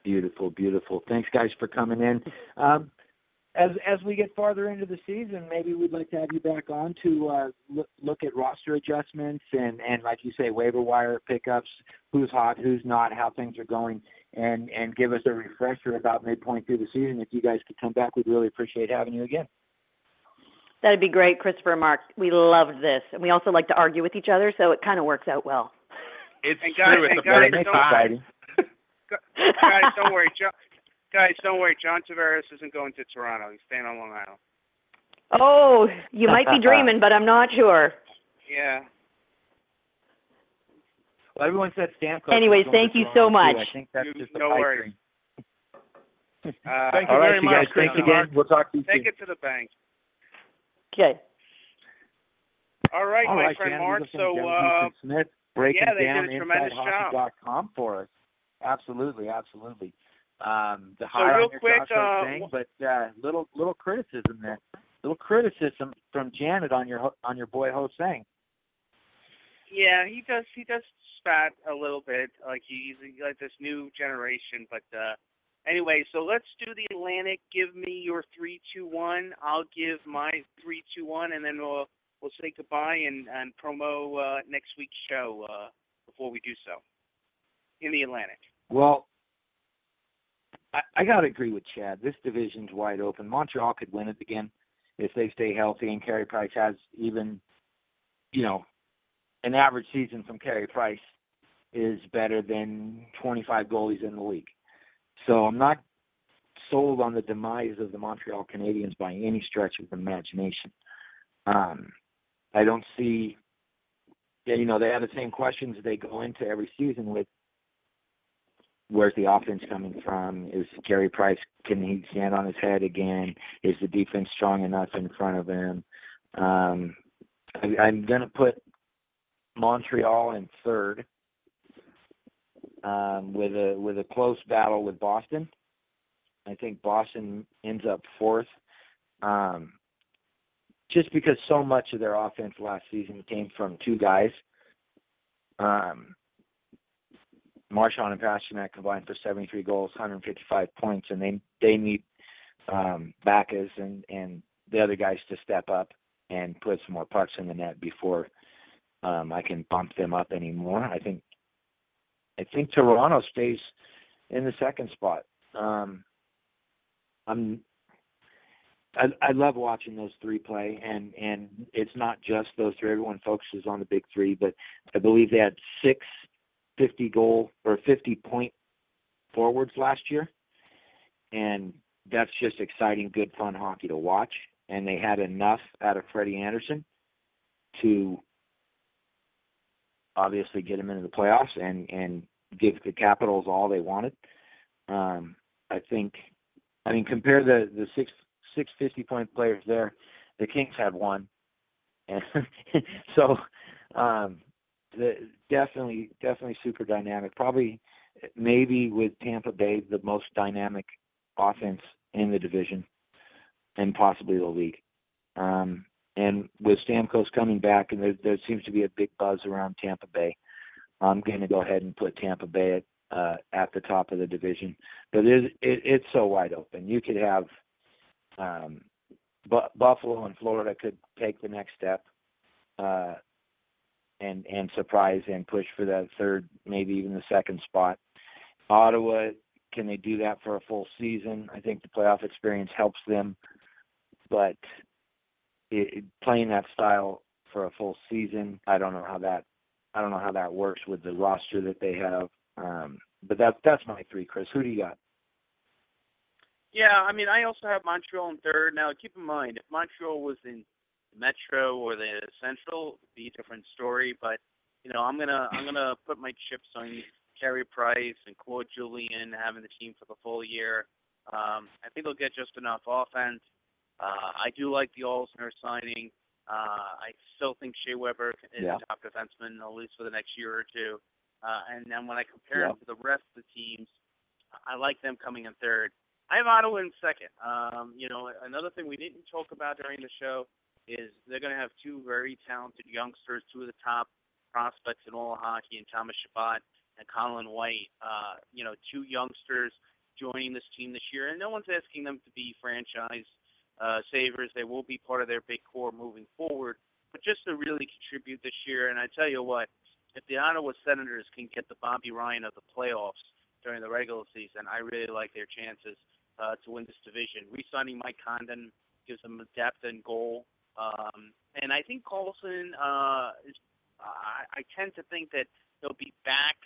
Beautiful, beautiful. Thanks, guys, for coming in. Um, as as we get farther into the season, maybe we'd like to have you back on to uh, look, look at roster adjustments and, and, like you say, waiver wire pickups, who's hot, who's not, how things are going, and, and give us a refresher about midpoint through the season. If you guys could come back, we'd really appreciate having you again. That'd be great, Christopher and Mark. We loved this. And we also like to argue with each other, so it kind of works out well. It's and guys, true. It's and guys, a don't, exciting. Guys, don't worry. John, guys, don't worry. John Tavares isn't going to Toronto. He's staying on Long Island. Oh, you might be dreaming, but I'm not sure. Yeah. Well, everyone said Stamkos. Anyways, thank you so much. Too. I think that's you, just no worries. Uh, Thank you all very right, much, you guys. Thanks Chris. Again. We'll talk to you Take soon. It to the bank. Okay. All right, all my right, friend Jan, Mark. So, uh, Smith breaking yeah, they down did a tremendous job for us. Absolutely, absolutely. Um, the so real quick, uh, thing, but uh, little little criticism there. Little criticism from Janet on your on your boy Ho-Sang. Yeah, he does he does spat a little bit. Like he's like this new generation, but. Uh, Anyway, so let's do the Atlantic. Give me your three, two, one. I'll give my three, two, one, and then we'll we'll say goodbye and and promo uh, next week's show uh, before we do so in the Atlantic. Well, I, I gotta agree with Chad. This division's wide open. Montreal could win it again if they stay healthy and Carey Price has even, you know, an average season from Carey Price is better than twenty-five goalies in the league. So I'm not sold on the demise of the Montreal Canadiens by any stretch of the imagination. Um, I don't see, you know, they have the same questions they go into every season with. Where's the offense coming from? Is Carey Price, can he stand on his head again? Is the defense strong enough in front of him? Um, I, I'm going to put Montreal in third. Um, with a with a close battle with Boston. I think Boston ends up fourth um, just because so much of their offense last season came from two guys. Um, Marchand and Pasternak combined for seventy-three goals, one hundred fifty-five points, and they they need um, Bacchus and, and the other guys to step up and put some more pucks in the net before um, I can bump them up anymore. I think I think Toronto stays in the second spot. Um, I'm, I, I love watching those three play, and, and it's not just those three. Everyone focuses on the big three, but I believe they had six fifty-goal or fifty-point forwards last year, and that's just exciting, good, fun hockey to watch, and they had enough out of Freddie Anderson to – obviously get them into the playoffs and, and give the Capitals all they wanted. Um, I think, I mean, compare the, the six, six fifty-point players there. The Kings had one. And so um, the, definitely, definitely super dynamic. Probably maybe with Tampa Bay, the most dynamic offense in the division and possibly the league. Um And with Stamkos coming back, and there, there seems to be a big buzz around Tampa Bay, I'm going to go ahead and put Tampa Bay at, uh, at the top of the division. But it, it, it's so wide open. You could have um, Bu- Buffalo and Florida could take the next step uh, and, and surprise and push for that third, maybe even the second spot. Ottawa, can they do that for a full season? I think the playoff experience helps them. But... It, playing that style for a full season, I don't know how that, I don't know how that works with the roster that they have. Um, but that's that's my three, Chris. Who do you got? Yeah, I mean, I also have Montreal in third. Now, keep in mind, if Montreal was in the Metro or the Central, it'd be a different story. But you know, I'm gonna I'm gonna put my chips on Carey Price and Claude Julien having the team for the full year. Um, I think they'll get just enough offense. Uh, I do like the Allsner signing. Uh, I still think Shea Weber is yeah. the top defenseman, at least for the next year or two. Uh, and then when I compare yeah. him to the rest of the teams, I like them coming in third. I have Ottawa in second. Um, you know, another thing we didn't talk about during the show is they're going to have two very talented youngsters, two of the top prospects in all of hockey, and Thomas Chabot and Colin White. Uh, you know, two youngsters joining this team this year, and no one's asking them to be franchise Uh, savers. They will be part of their big core moving forward, but just to really contribute this year. And I tell you what, if the Ottawa Senators can get the Bobby Ryan of the playoffs during the regular season, I really like their chances uh, to win this division. Re-signing Mike Condon gives them depth and goal. Um, and I think Carlson, uh, is, I, I tend to think that they'll be back,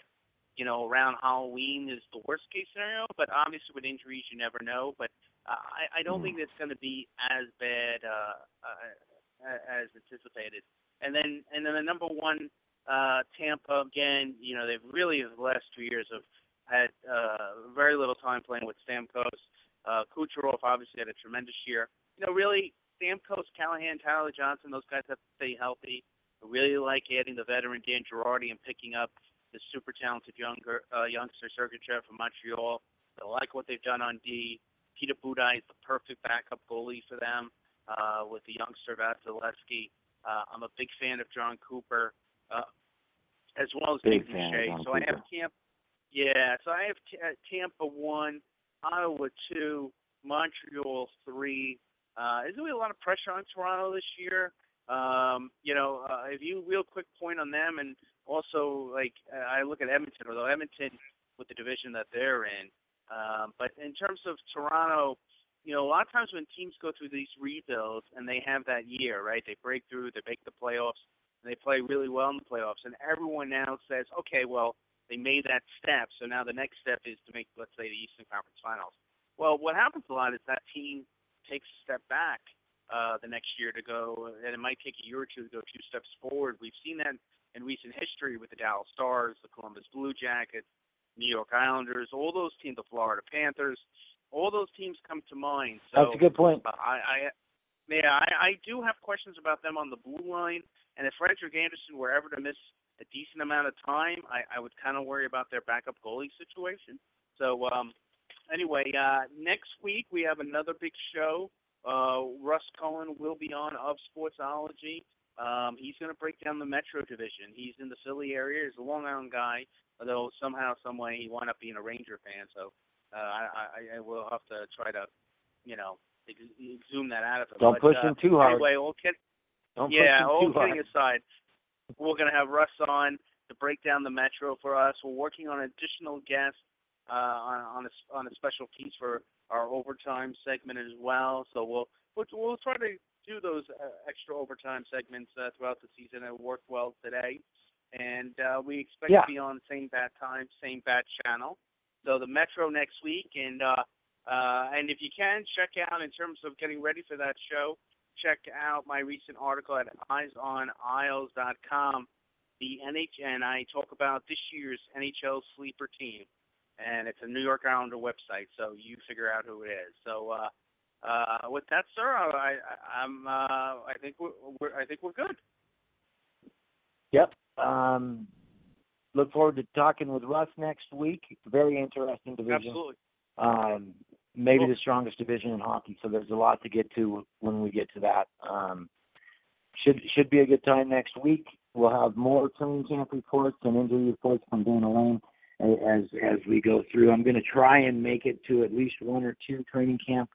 you know, around Halloween is the worst case scenario, but obviously with injuries, you never know. But I, I don't think it's going to be as bad uh, uh, as anticipated. And then, and then the number one Uh, Tampa, again, you know, they've really, the last two years, have had uh, very little time playing with Stamkos. Uh, Kucherov obviously had a tremendous year. You know, really, Stamkos, Callahan, Tyler Johnson, those guys have to stay healthy. I really like adding the veteran Dan Girardi and picking up the super talented younger uh, youngster Sergachev from Montreal. I like what they've done on D. Peter Budaj is the perfect backup goalie for them uh, with the youngster Vasilevsky. Uh, I'm a big fan of John Cooper. Uh, as well as Big Nathan Shea. So I have Tampa, yeah. So I have t- Tampa one, Ottawa two, Montreal three. Uh, there's really a lot of pressure on Toronto this year. Um, you know, uh, if you real quick point on them, and also like uh, I look at Edmonton, although Edmonton with the division that they're in. Um, but in terms of Toronto, you know, a lot of times when teams go through these rebuilds and they have that year, right? They break through, they make the playoffs. They play really well in the playoffs, and everyone now says, okay, well, they made that step, so now the next step is to make, let's say, the Eastern Conference Finals. Well, what happens a lot is that team takes a step back uh, the next year to go, and it might take a year or two to go two steps forward. We've seen that in recent history with the Dallas Stars, the Columbus Blue Jackets, New York Islanders, all those teams, the Florida Panthers, all those teams come to mind. So, that's a good point. Uh, I, I, yeah, I, I do have questions about them on the blue line. And if Frederick Anderson were ever to miss a decent amount of time, I, I would kind of worry about their backup goalie situation. So, um, anyway, uh, next week we have another big show. Uh, Russ Cohen will be on of Sportsology. Um, he's going to break down the Metro Division. He's in the Philly area. He's a Long Island guy, although somehow, some way, he wound up being a Ranger fan. So uh, I, I, I will have to try to, you know, ex- exhume that out of him. Don't but, push uh, him too hard. Anyway, we'll get... Don't yeah, all kidding aside, we're going to have Russ on to break down the Metro for us. We're working on additional guests uh, on, on, a, on a special piece for our overtime segment as well. So we'll we'll, we'll try to do those uh, extra overtime segments uh, throughout the season. It worked well today. And uh, we expect yeah. to be on same bat time, same bat channel. So the Metro next week. And, uh, uh, and if you can, check out in terms of getting ready for that show, check out my recent article at eyes on isles dot com, the N H L, and I talk about this year's N H L sleeper team, and it's a New York Islander website, so you figure out who it is. So uh, uh, with that, sir, I, I, I'm uh, I think we're, we're I think we're good. Yep. Um, look forward to talking with Russ next week. Very interesting division. Absolutely. Um, Maybe the strongest division in hockey, so there's a lot to get to when we get to that. Um, should should be a good time next week. We'll have more training camp reports and injury reports from Dana Lane as as we go through. I'm going to try and make it to at least one or two training camp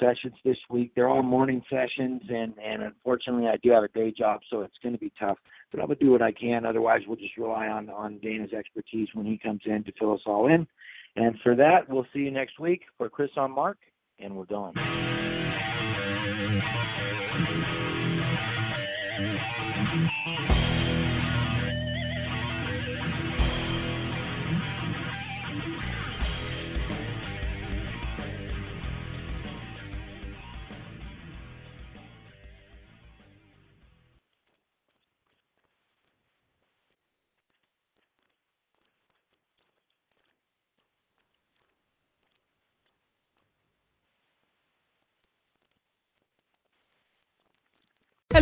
sessions this week. They're all morning sessions, and, and unfortunately I do have a day job, so it's going to be tough. But I'm going to do what I can. Otherwise, we'll just rely on, on Dana's expertise when he comes in to fill us all in. And for that, we'll see you next week. For Chris, I'm Mark, and we're done.